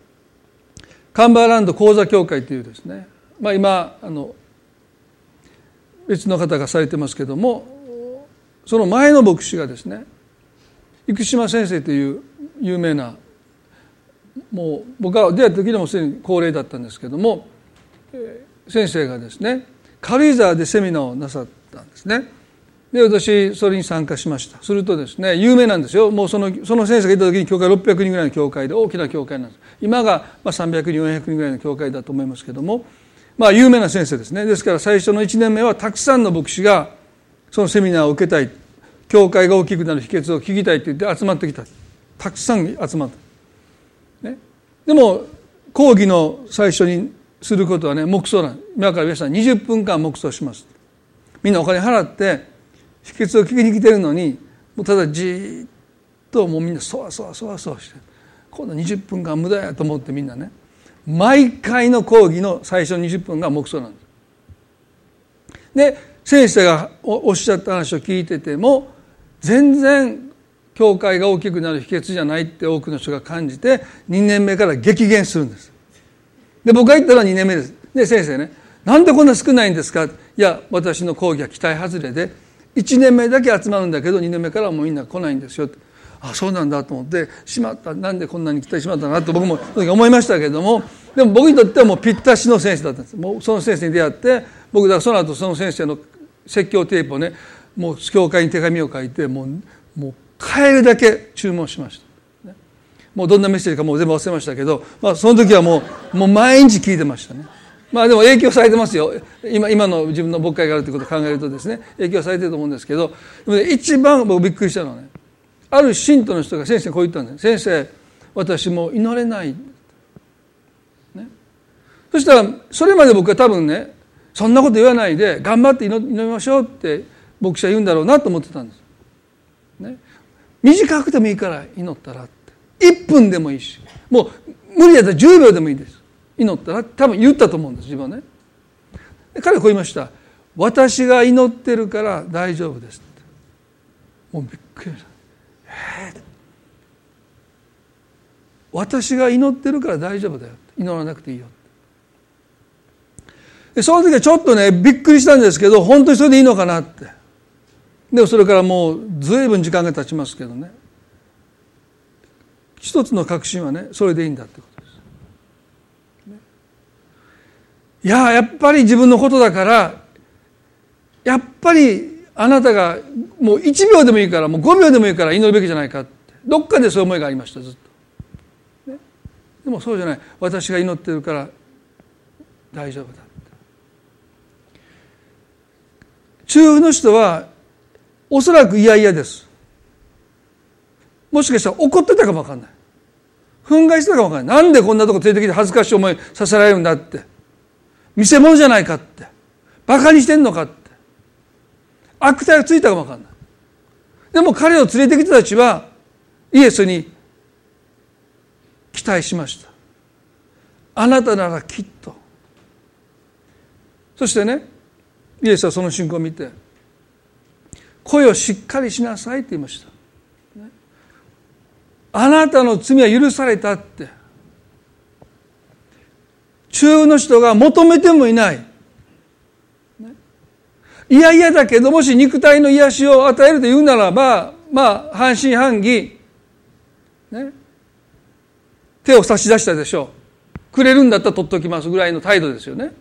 カンバーランド講座協会というですね、今別の方がされてますけども、その前の牧師がですね、生島先生という有名な、もう僕が出会った時にもすでに高齢だったんですけども、先生がですね軽井沢でセミナーをなさったんですね。で私それに参加しました。するとですね、有名なんですよ。もうその先生がいた時に教会600人ぐらいの教会で、大きな教会なんです。今が300人400人ぐらいの教会だと思いますけども、有名な先生ですね。ですから最初の1年目はたくさんの牧師がそのセミナーを受けたい、教会が大きくなる秘訣を聞きたいって言って集まってきた。たくさん集まった、ね、でも講義の最初にすることはね、黙想なん。今から皆さん20分間黙想します。みんなお金払って秘訣を聞きに来てるのに、もうただじーっと、もうみんなそわそわそわそわして、今度20分間無駄やと思って、みんなね、毎回の講義の最初の20分が黙想なんです。で先生がおっしゃった話を聞いてても、全然教会が大きくなる秘訣じゃないって多くの人が感じて、2年目から激減するんです。で僕が言ったら2年目です。で先生ね、なんでこんな少ないんですか。いや、私の講義は期待外れで、1年目だけ集まるんだけど2年目からはもうみんな来ないんですよ。あ、そうなんだと思って、しまった、なんでこんなに来てしまったなと僕も思いましたけれども、でも僕にとってはもうぴったしの先生だったんです。もうその先生に出会って、僕だからその後その先生の説教テープをね、もう教会に手紙を書いて、もう変えるだけ注文しました、ね、もうどんなメッセージかもう全部忘れましたけど、その時はもう毎日聞いてましたね。でも影響されてますよ。今の自分の牧会があるということを考えるとですね、影響されてると思うんですけど、でも、ね、一番僕びっくりしたのはね、ある信徒の人が先生にこう言ったんです。先生、私もう祈れない、ね、そしたらそれまで僕は多分ね、そんなこと言わないで頑張って祈りましょうって牧師は言うんだろうなと思ってたんです、ね、短くてもいいから祈ったらって1分でもいいし、もう無理だったら10秒でもいいです、祈ったら多分言ったと思うんです、自分はね。彼はこう言いました。私が祈ってるから大丈夫ですって。もうびっくりした。私が祈ってるから大丈夫だよ、祈らなくていいよ。でその時はちょっとねびっくりしたんですけど、本当にそれでいいのかなって。でもそれからもう随分時間が経ちますけどね、一つの確信はね、それでいいんだってことです。いや、やっぱり自分のことだから、やっぱりあなたがもう1秒でもいいから、もう5秒でもいいから祈るべきじゃないかって、どっかでそういう思いがありました、ずっと、ね。でもそうじゃない、私が祈ってるから大丈夫だって。中風の人はおそらく嫌々です。もしかしたら怒ってたかも分かんない、憤慨してたかも分かんない。なんでこんなとこ連れてきて恥ずかしい思いさせられるんだって、見せ物じゃないかって、バカにしてんのかって、悪態がついたかも分かんない。でも彼を連れてきた人たちはイエスに期待しました。あなたならきっと。そしてね、イエスはその信仰を見て、声をしっかりしなさいって言いました。あなたの罪は許されたって。中風の人が求めてもいない、いやいやだけど、もし肉体の癒しを与えるというならば、まあ半信半疑、ね、手を差し出したでしょう。くれるんだったら取っておきますぐらいの態度ですよね。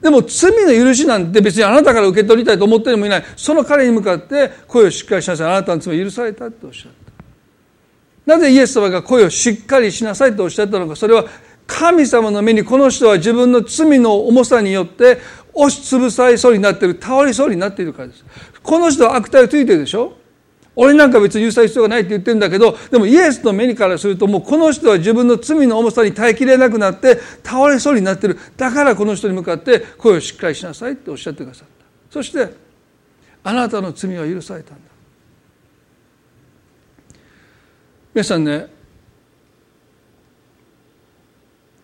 でも罪の許しなんて別にあなたから受け取りたいと思ってもいない。その彼に向かって声をしっかりしなさい、あなたの罪は許されたとおっしゃった。なぜイエス様が声をしっかりしなさいとおっしゃったのか、それは神様の目にこの人は自分の罪の重さによって押しつぶされそうになっている、倒れそうになっているからです。この人は悪態をついてるでしょ。俺なんか別に許される必要がないって言ってるんだけど、でもイエスの目にからすると、もうこの人は自分の罪の重さに耐えきれなくなって倒れそうになっている。だからこの人に向かって声をしっかりしなさいっておっしゃってくださった。そしてあなたの罪は許されたんだ。皆さんね、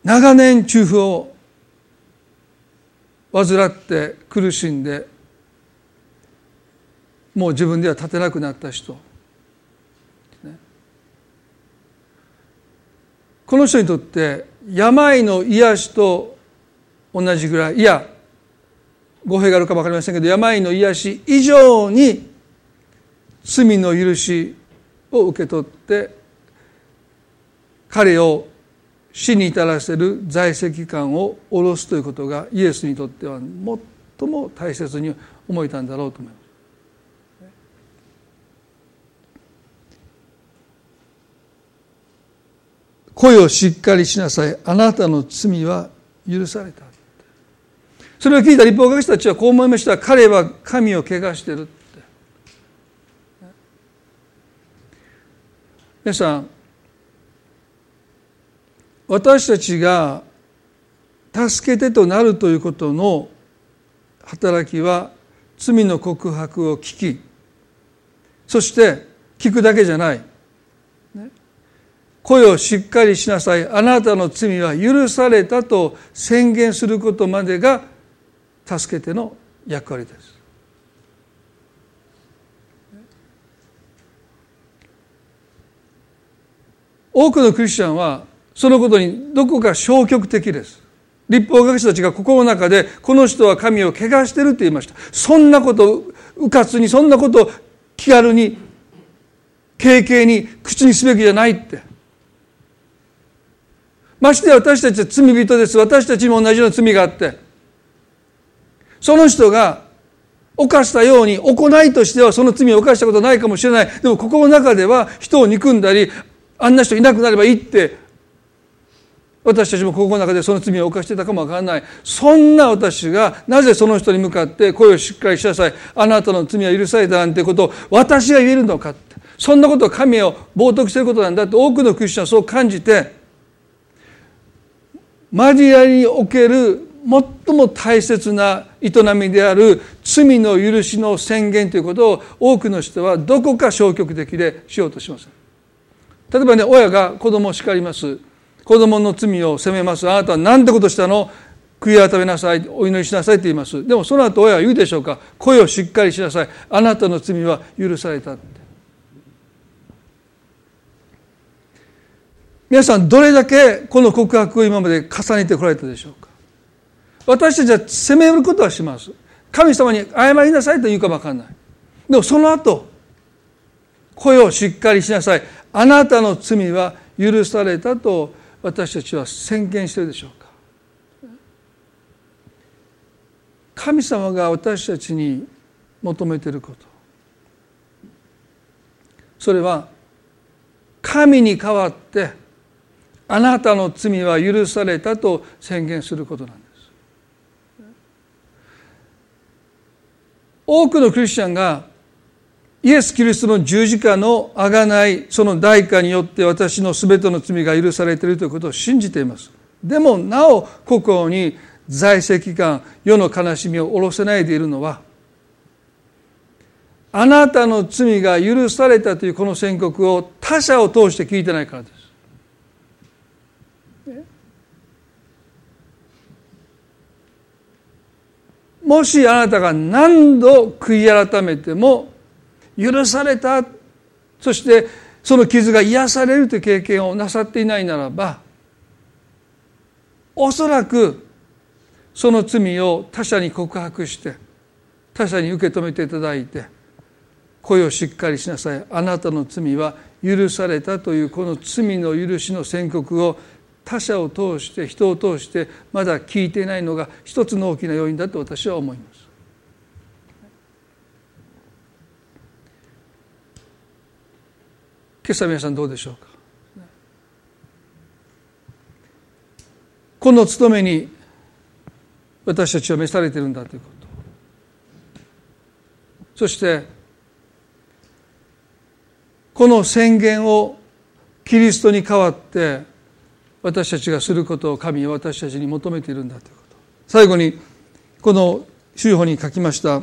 長年中風を患って苦しんで、もう自分では立てなくなった人、ね、この人にとって病の癒しと同じぐらい、いや語弊があるか分かりませんけど、病の癒し以上に罪の許しを受け取って彼を死に至らせる罪責感を下ろすということが、イエスにとっては最も大切に思えたんだろうと思います。声をしっかりしなさい、あなたの罪は許された。それを聞いた律法学者たちはこう思いました。彼は神を汚してるって。皆さん、私たちが助け手となるということの働きは、罪の告白を聞き、そして聞くだけじゃない、ね、声をしっかりしなさい、あなたの罪は許されたと宣言することまでが助け手の役割です。多くのクリスチャンはそのことにどこか消極的です。律法学者たちが心の中で、この人は神を汚してると言いました。そんなことうかつに、そんなこと気軽に軽々に口にすべきじゃないって。ましてや私たちは罪人です。私たちにも同じような罪があって。その人が犯したように、行いとしてはその罪を犯したことないかもしれない。でも心の中では人を憎んだり、あんな人いなくなればいいって。私たちも心の中でその罪を犯していたかもわからない。そんな私がなぜその人に向かって声をしっかりしなさい、あなたの罪は許されたなんてことを私が言えるのかって。そんなことは神を冒涜することなんだと多くのクリスチャンはそう感じて、マリアにおける最も大切な営みである罪の許しの宣言ということを多くの人はどこか消極的でしようとします。例えばね、親が子供を叱ります、子供の罪を責めます、あなたは何てことしたの、悔い改めなさい、お祈りしなさいと言います。でもその後親は言うでしょうか、声をしっかりしなさい、あなたの罪は許されたって。皆さんどれだけこの告白を今まで重ねてこられたでしょうか。私たちは責めることはします。神様に謝りなさいと言うか分かんない。でもその後、声をしっかりしなさい、あなたの罪は許されたと私たちは宣言しているでしょうか。神様が私たちに求めていること、それは神に代わってあなたの罪は許されたと宣言することなんです。多くのクリスチャンがイエス・キリストの十字架の贖い、その代価によって私の全ての罪が許されているということを信じています。でもなお心に在籍感、世の悲しみを下ろせないでいるのは、あなたの罪が許されたというこの宣告を他者を通して聞いてないからです。もしあなたが何度悔い改めても許された、そしてその傷が癒されるという経験をなさっていないならば、おそらくその罪を他者に告白して、他者に受け止めていただいて、声をしっかりしなさい、あなたの罪は許されたというこの罪の許しの宣告を他者を通して、人を通してまだ聞いていないのが一つの大きな要因だと私は思います。今朝皆さんどうでしょうか。この務めに私たちは召されているんだということ、そしてこの宣言をキリストに代わって私たちがすることを神は私たちに求めているんだということ。最後にこの修法に書きました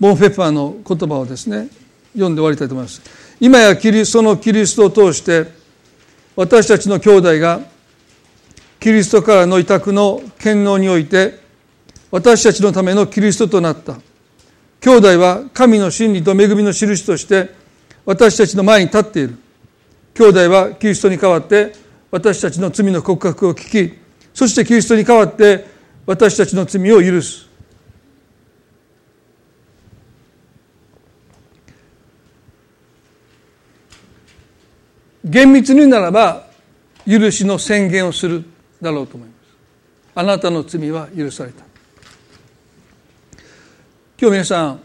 ボンフェッパーの言葉をですね、読んで終わりたいと思います。今やそのキリストを通して私たちの兄弟がキリストからの委託の権能において私たちのためのキリストとなった。兄弟は神の真理と恵みの印として私たちの前に立っている。兄弟はキリストに代わって私たちの罪の告白を聞き、そしてキリストに代わって私たちの罪を許す。厳密に言うならば許しの宣言をするだろうと思います。あなたの罪は許された。今日皆さん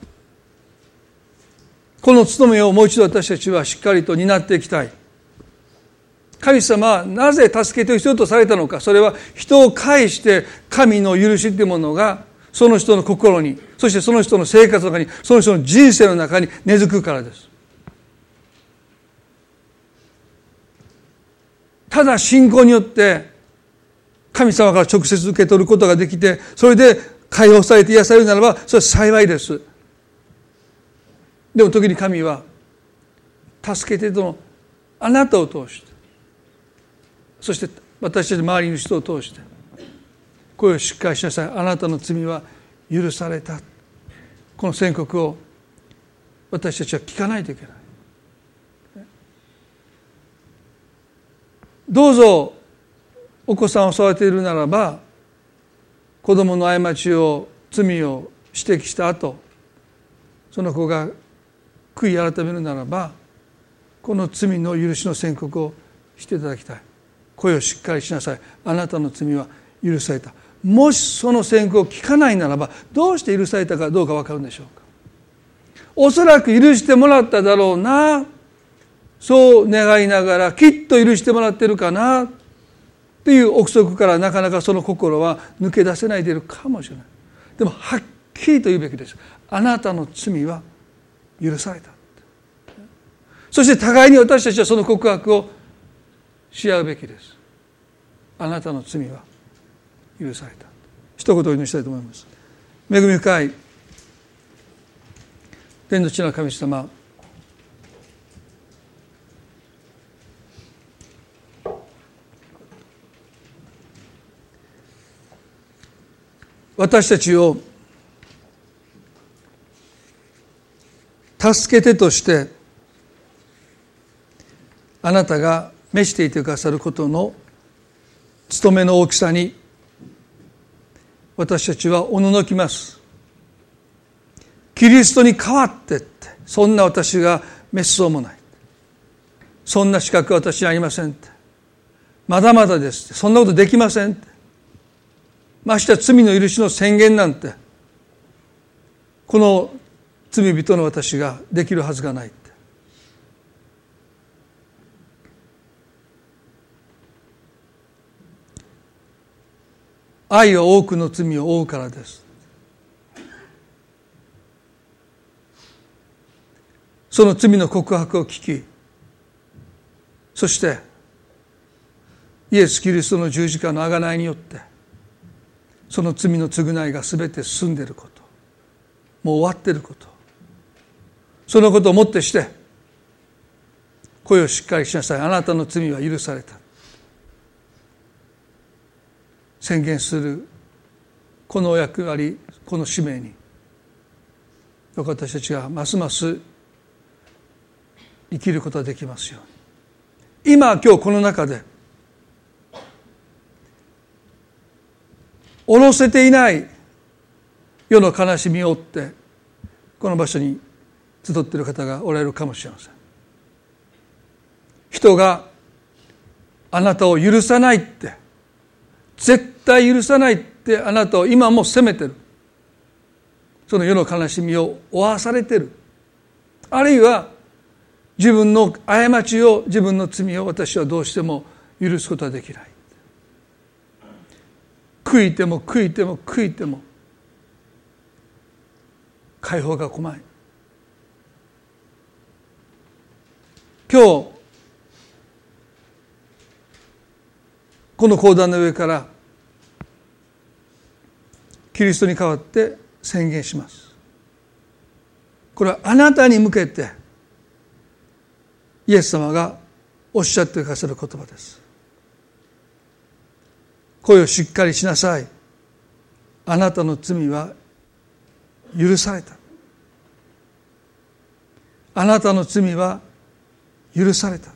この務めをもう一度私たちはしっかりと担っていきたい。神様はなぜ助けて必要とされたのか、それは人を介して神の許しというものがその人の心に、そしてその人の生活の中に、その人の人生の中に根付くからです。ただ信仰によって神様から直接受け取ることができて、それで解放されて癒されるならばそれは幸いです。でも時に神は助けてとのあなたを通して、そして私たち周りの人を通して、声をしっかりしなさい、あなたの罪は許された、この宣告を私たちは聞かないといけない。どうぞお子さんを育てるならば、子供の過ちを、罪を指摘した後、その子が悔い改めるならば、この罪の許しの宣告をしていただきたい。声をしっかりしなさい、あなたの罪は許された。もしその宣告を聞かないならば、どうして許されたかどうか分かるんでしょうか。おそらく許してもらっただろうな、そう願いながらきっと許してもらってるかなっていう憶測から、なかなかその心は抜け出せないでいるかもしれない。でもはっきりと言うべきです。あなたの罪は許されたって。そして互いに私たちはその告白をし合うべきです。あなたの罪は許された。一言お祈りしたいと思います。恵み深い天の父の神様、私たちを助けてとしてあなたが召していてくださることの務めの大きさに私たちはおののきます。キリストに代わってって、そんな私が滅相もない、そんな資格は私にありませんって、まだまだですって、そんなことできませんって、ましては罪の許しの宣言なんてこの罪人の私ができるはずがないって、愛は多くの罪を負うからです。その罪の告白を聞き、そしてイエス・キリストの十字架の贖いによってその罪の償いが全て済んでいること、もう終わっていること、そのことをもってして声をしっかりしなさい、あなたの罪は許された、宣言するこの役割、この使命に私たちがますます生きることができますように。今日この中で下ろせていない世の悲しみを負ってこの場所に集っている方がおられるかもしれません。人があなたを許さないって、絶対許さないってあなたを今も責めてる、その世の悲しみを負わされてる、あるいは自分の過ちを、自分の罪を私はどうしても許すことはできない、悔いても悔いても悔いても解放が来ない。今日この講談の上からキリストに代わって宣言します。これはあなたに向けてイエス様がおっしゃってくださる言葉です。声をしっかりしなさい、あなたの罪は許された、あなたの罪は許された。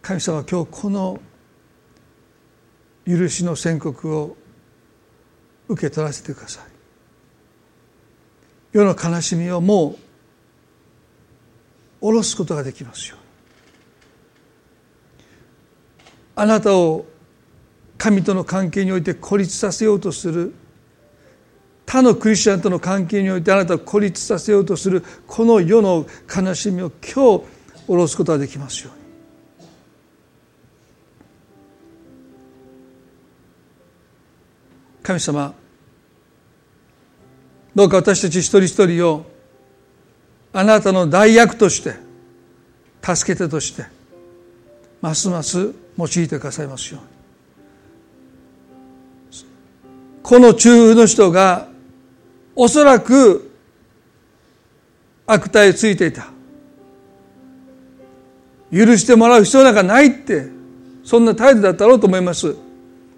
神様は今日この許しの宣告を受け取らせてください。世の悲しみをもう下ろすことができますよ。あなたを神との関係において孤立させようとする、他のクリスチャンとの関係においてあなたを孤立させようとするこの世の悲しみを今日下ろすことができますように。神様、どうか私たち一人一人をあなたの代役として、助け手としてますます用いてくださいますように。この中風の人がおそらく悪態をついていた、許してもらう必要なんかないって、そんな態度だったろうと思います。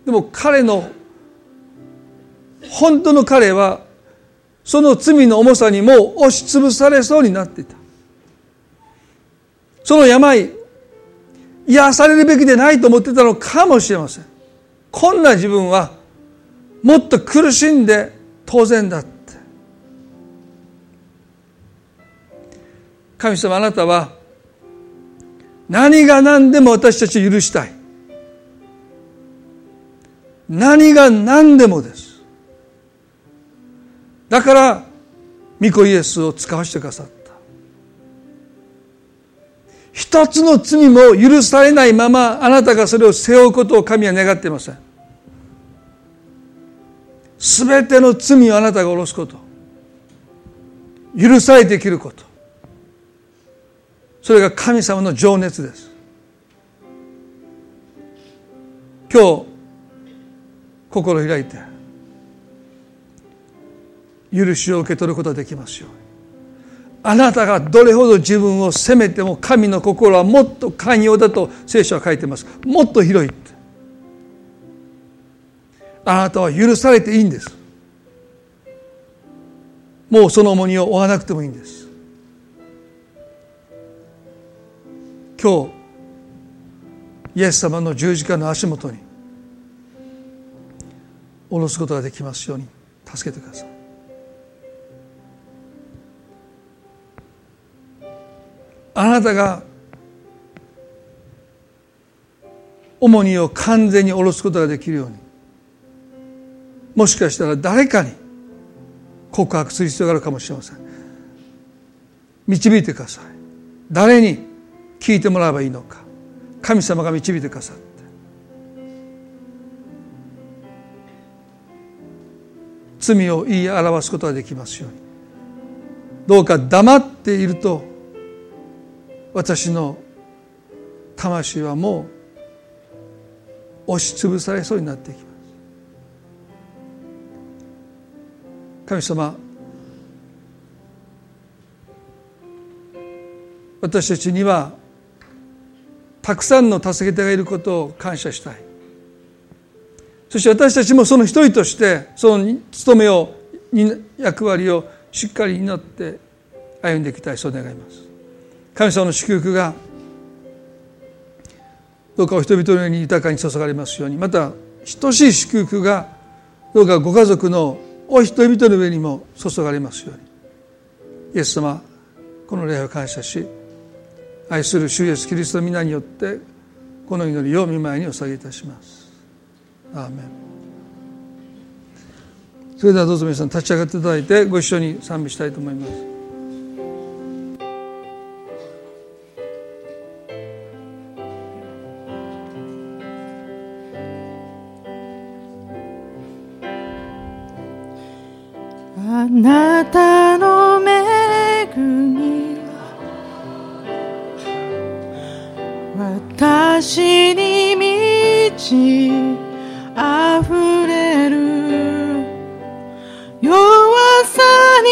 でも彼の本当の彼はその罪の重さにもう押しつぶされそうになっていた。その病、癒されるべきでないと思ってたのかもしれません。こんな自分はもっと苦しんで当然だって。神様、あなたは何が何でも私たちを許したい、何が何でもです。だから御子イエスを使わせてくださった。一つの罪も許されないままあなたがそれを背負うことを神は願っていません。すべての罪をあなたが下ろすこと、許さえできること、それが神様の情熱です。今日心を開いて許しを受け取ることができますように。あなたがどれほど自分を責めても神の心はもっと寛容だと聖書は書いてます。もっと広いって。あなたは許されていいんです。もうその重荷を負わなくてもいいんです。今日イエス様の十字架の足元に下ろすことができますように助けてください。あなたが重荷を完全に下ろすことができるように、もしかしたら誰かに告白する必要があるかもしれません。導いてください。誰に聞いてもらえばいいのか、神様が導いてください。罪を言い表すことができますように。どうか黙っていると私の魂はもう押しつぶされそうになっていきます。神様、私たちにはたくさんの助け手がいることを感謝したい。そして私たちもその一人としてその務めを、役割をしっかり担って歩んでいきたい、そう願います。神様の祝福がどうかお人々のように豊かに注がれますように。また等しい祝福がどうかご家族のお人々の上にも注がれますように。イエス様、この礼拝を感謝し、愛する主イエスキリストの皆によってこの祈りを御前にお捧げいたします。アーメン。それではどうぞ皆さん立ち上がっていただいて、ご一緒に賛美したいと思います。あなたの恵み私に満ちあふれる、弱さに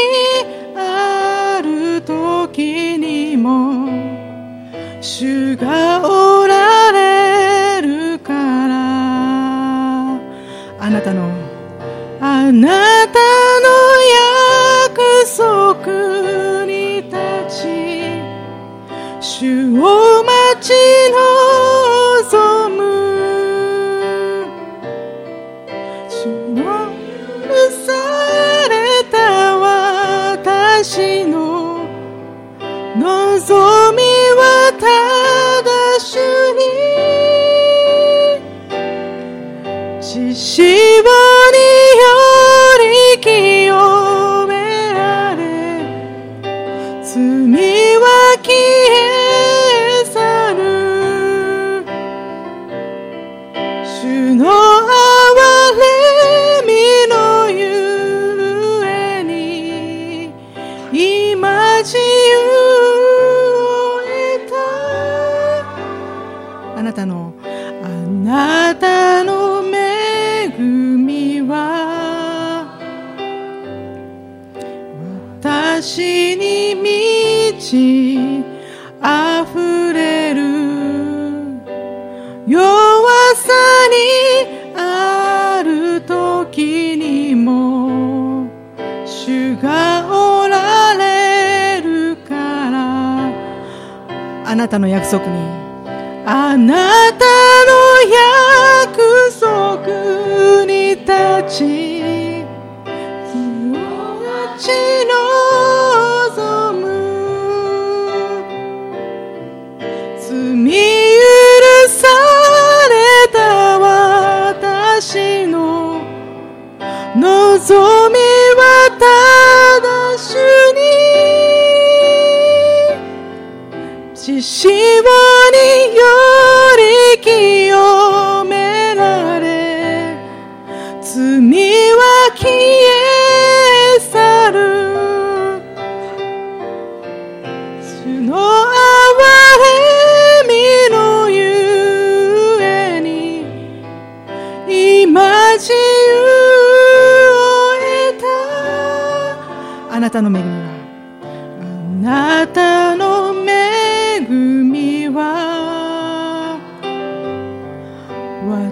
ある時にも主がおられるから、あなたの約束に立ち主を待ち望む、私の望みはただ主に、血潮により清められ罪は消え去る、主のあなたの恵みは私に満ちあふれる、弱さにある時にも主がおられるから、あなたの約束に、あなたの約束に立ち君を待ち望む、罪許された私の望みはただ主に、血潮により清められ罪は消え去る、たの恵みは、あなたの恵みは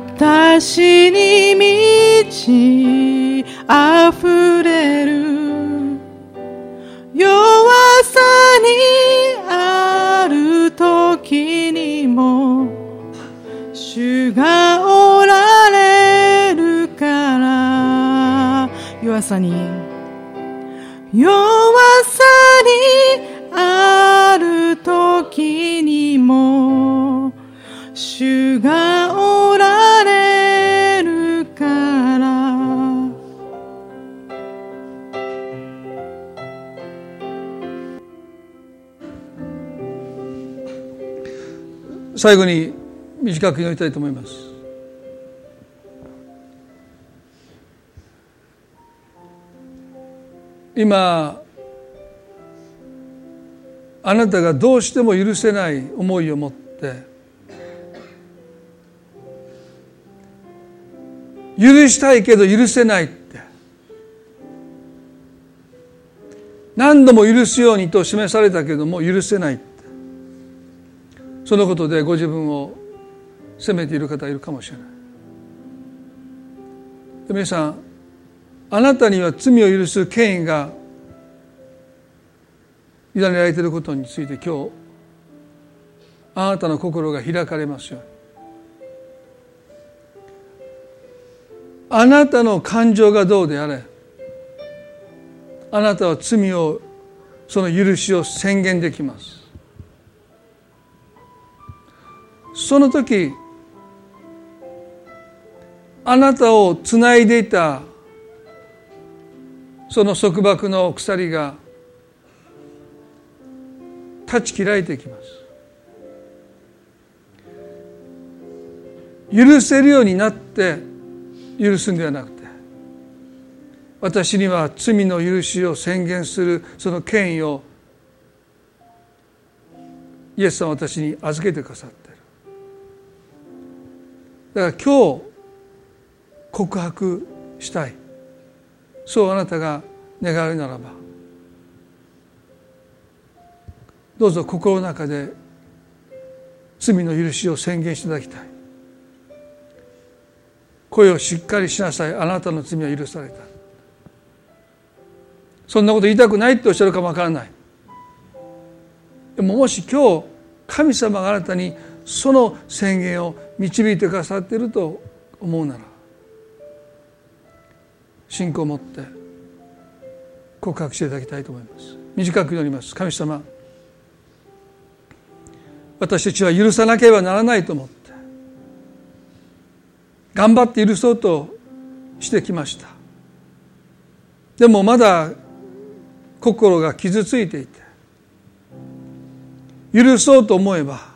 私に満ちあふれる、弱さにある時にも主がおられるから、弱さにある時にも主がおられるから、最後に短く祈りたいと思います。今あなたがどうしても許せない思いを持って許したいけど許せないって、何度も許すようにと示されたけども許せないって、そのことでご自分を責めている方いるかもしれない。皆さん、あなたには罪を許す権威が委ねられていることについて、今日あなたの心が開かれますように。あなたの感情がどうであれ、あなたは罪を、その許しを宣言できます。その時あなたをつないでいたその束縛の鎖が断ち切られていきます。許せるようになって許すんではなくて、私には罪の許しを宣言するその権威をイエス様は私に預けてくださっている。だから今日告白したい、そうあなたが願うならば、どうぞ心の中で罪の許しを宣言していただきたい。声をしっかりしなさい、あなたの罪は許された。そんなこと言いたくないっておっしゃるかもわからない。でももし今日神様があなたにその宣言を導いてくださっていると思うなら、信仰を持って告白していただきたいと思います。短く祈ります。神様、私たちは許さなければならないと思って頑張って許そうとしてきました。でもまだ心が傷ついていて、許そうと思えば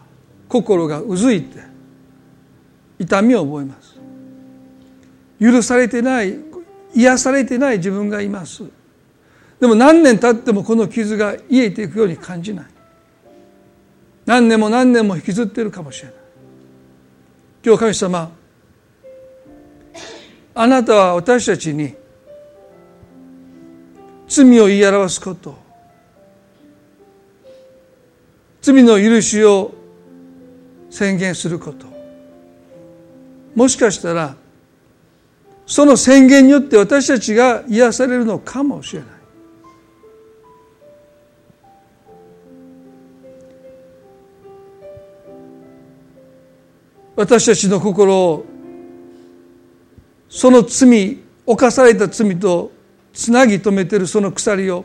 心がうずいて痛みを覚えます。許されてない、癒されてない自分がいます。でも何年経ってもこの傷が癒えていくように感じない。何年も何年も引きずっているかもしれない。今日神様、あなたは私たちに罪を言い表すこと、罪の許しを宣言すること、もしかしたらその宣言によって私たちが癒されるのかもしれない。私たちの心をその罪、犯された罪とつなぎ止めているその鎖を、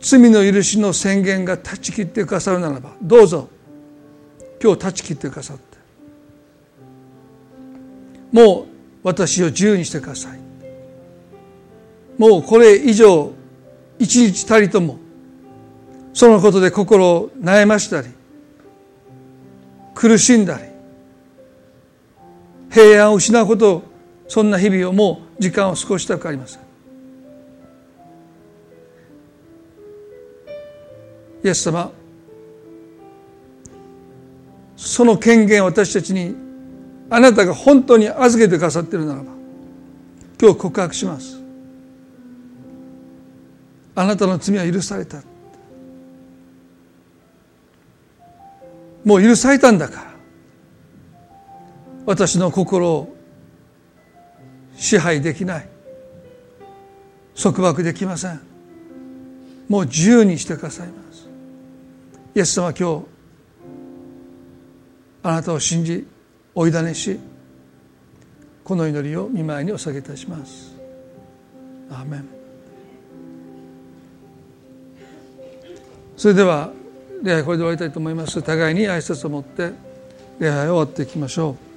罪の許しの宣言が断ち切ってくださるならば、どうぞ今日断ち切ってくださって。もう私を自由にしてください。もうこれ以上一日たりともそのことで心を悩ましたり苦しんだり平安を失うことを、そんな日々をもう時間を過ごしたくありません。イエス様、その権限を私たちにあなたが本当に預けてくださっているならば、今日告白します。あなたの罪は許された、もう許されたんだから私の心を支配できない、束縛できません、もう自由にしてくださいます。イエス様は今日あなたを信じお委ねし、この祈りを御前にお下げいたします。アーメン。それでは礼拝これで終わりたいと思います。互いに挨拶を持って礼拝を終わっていきましょう。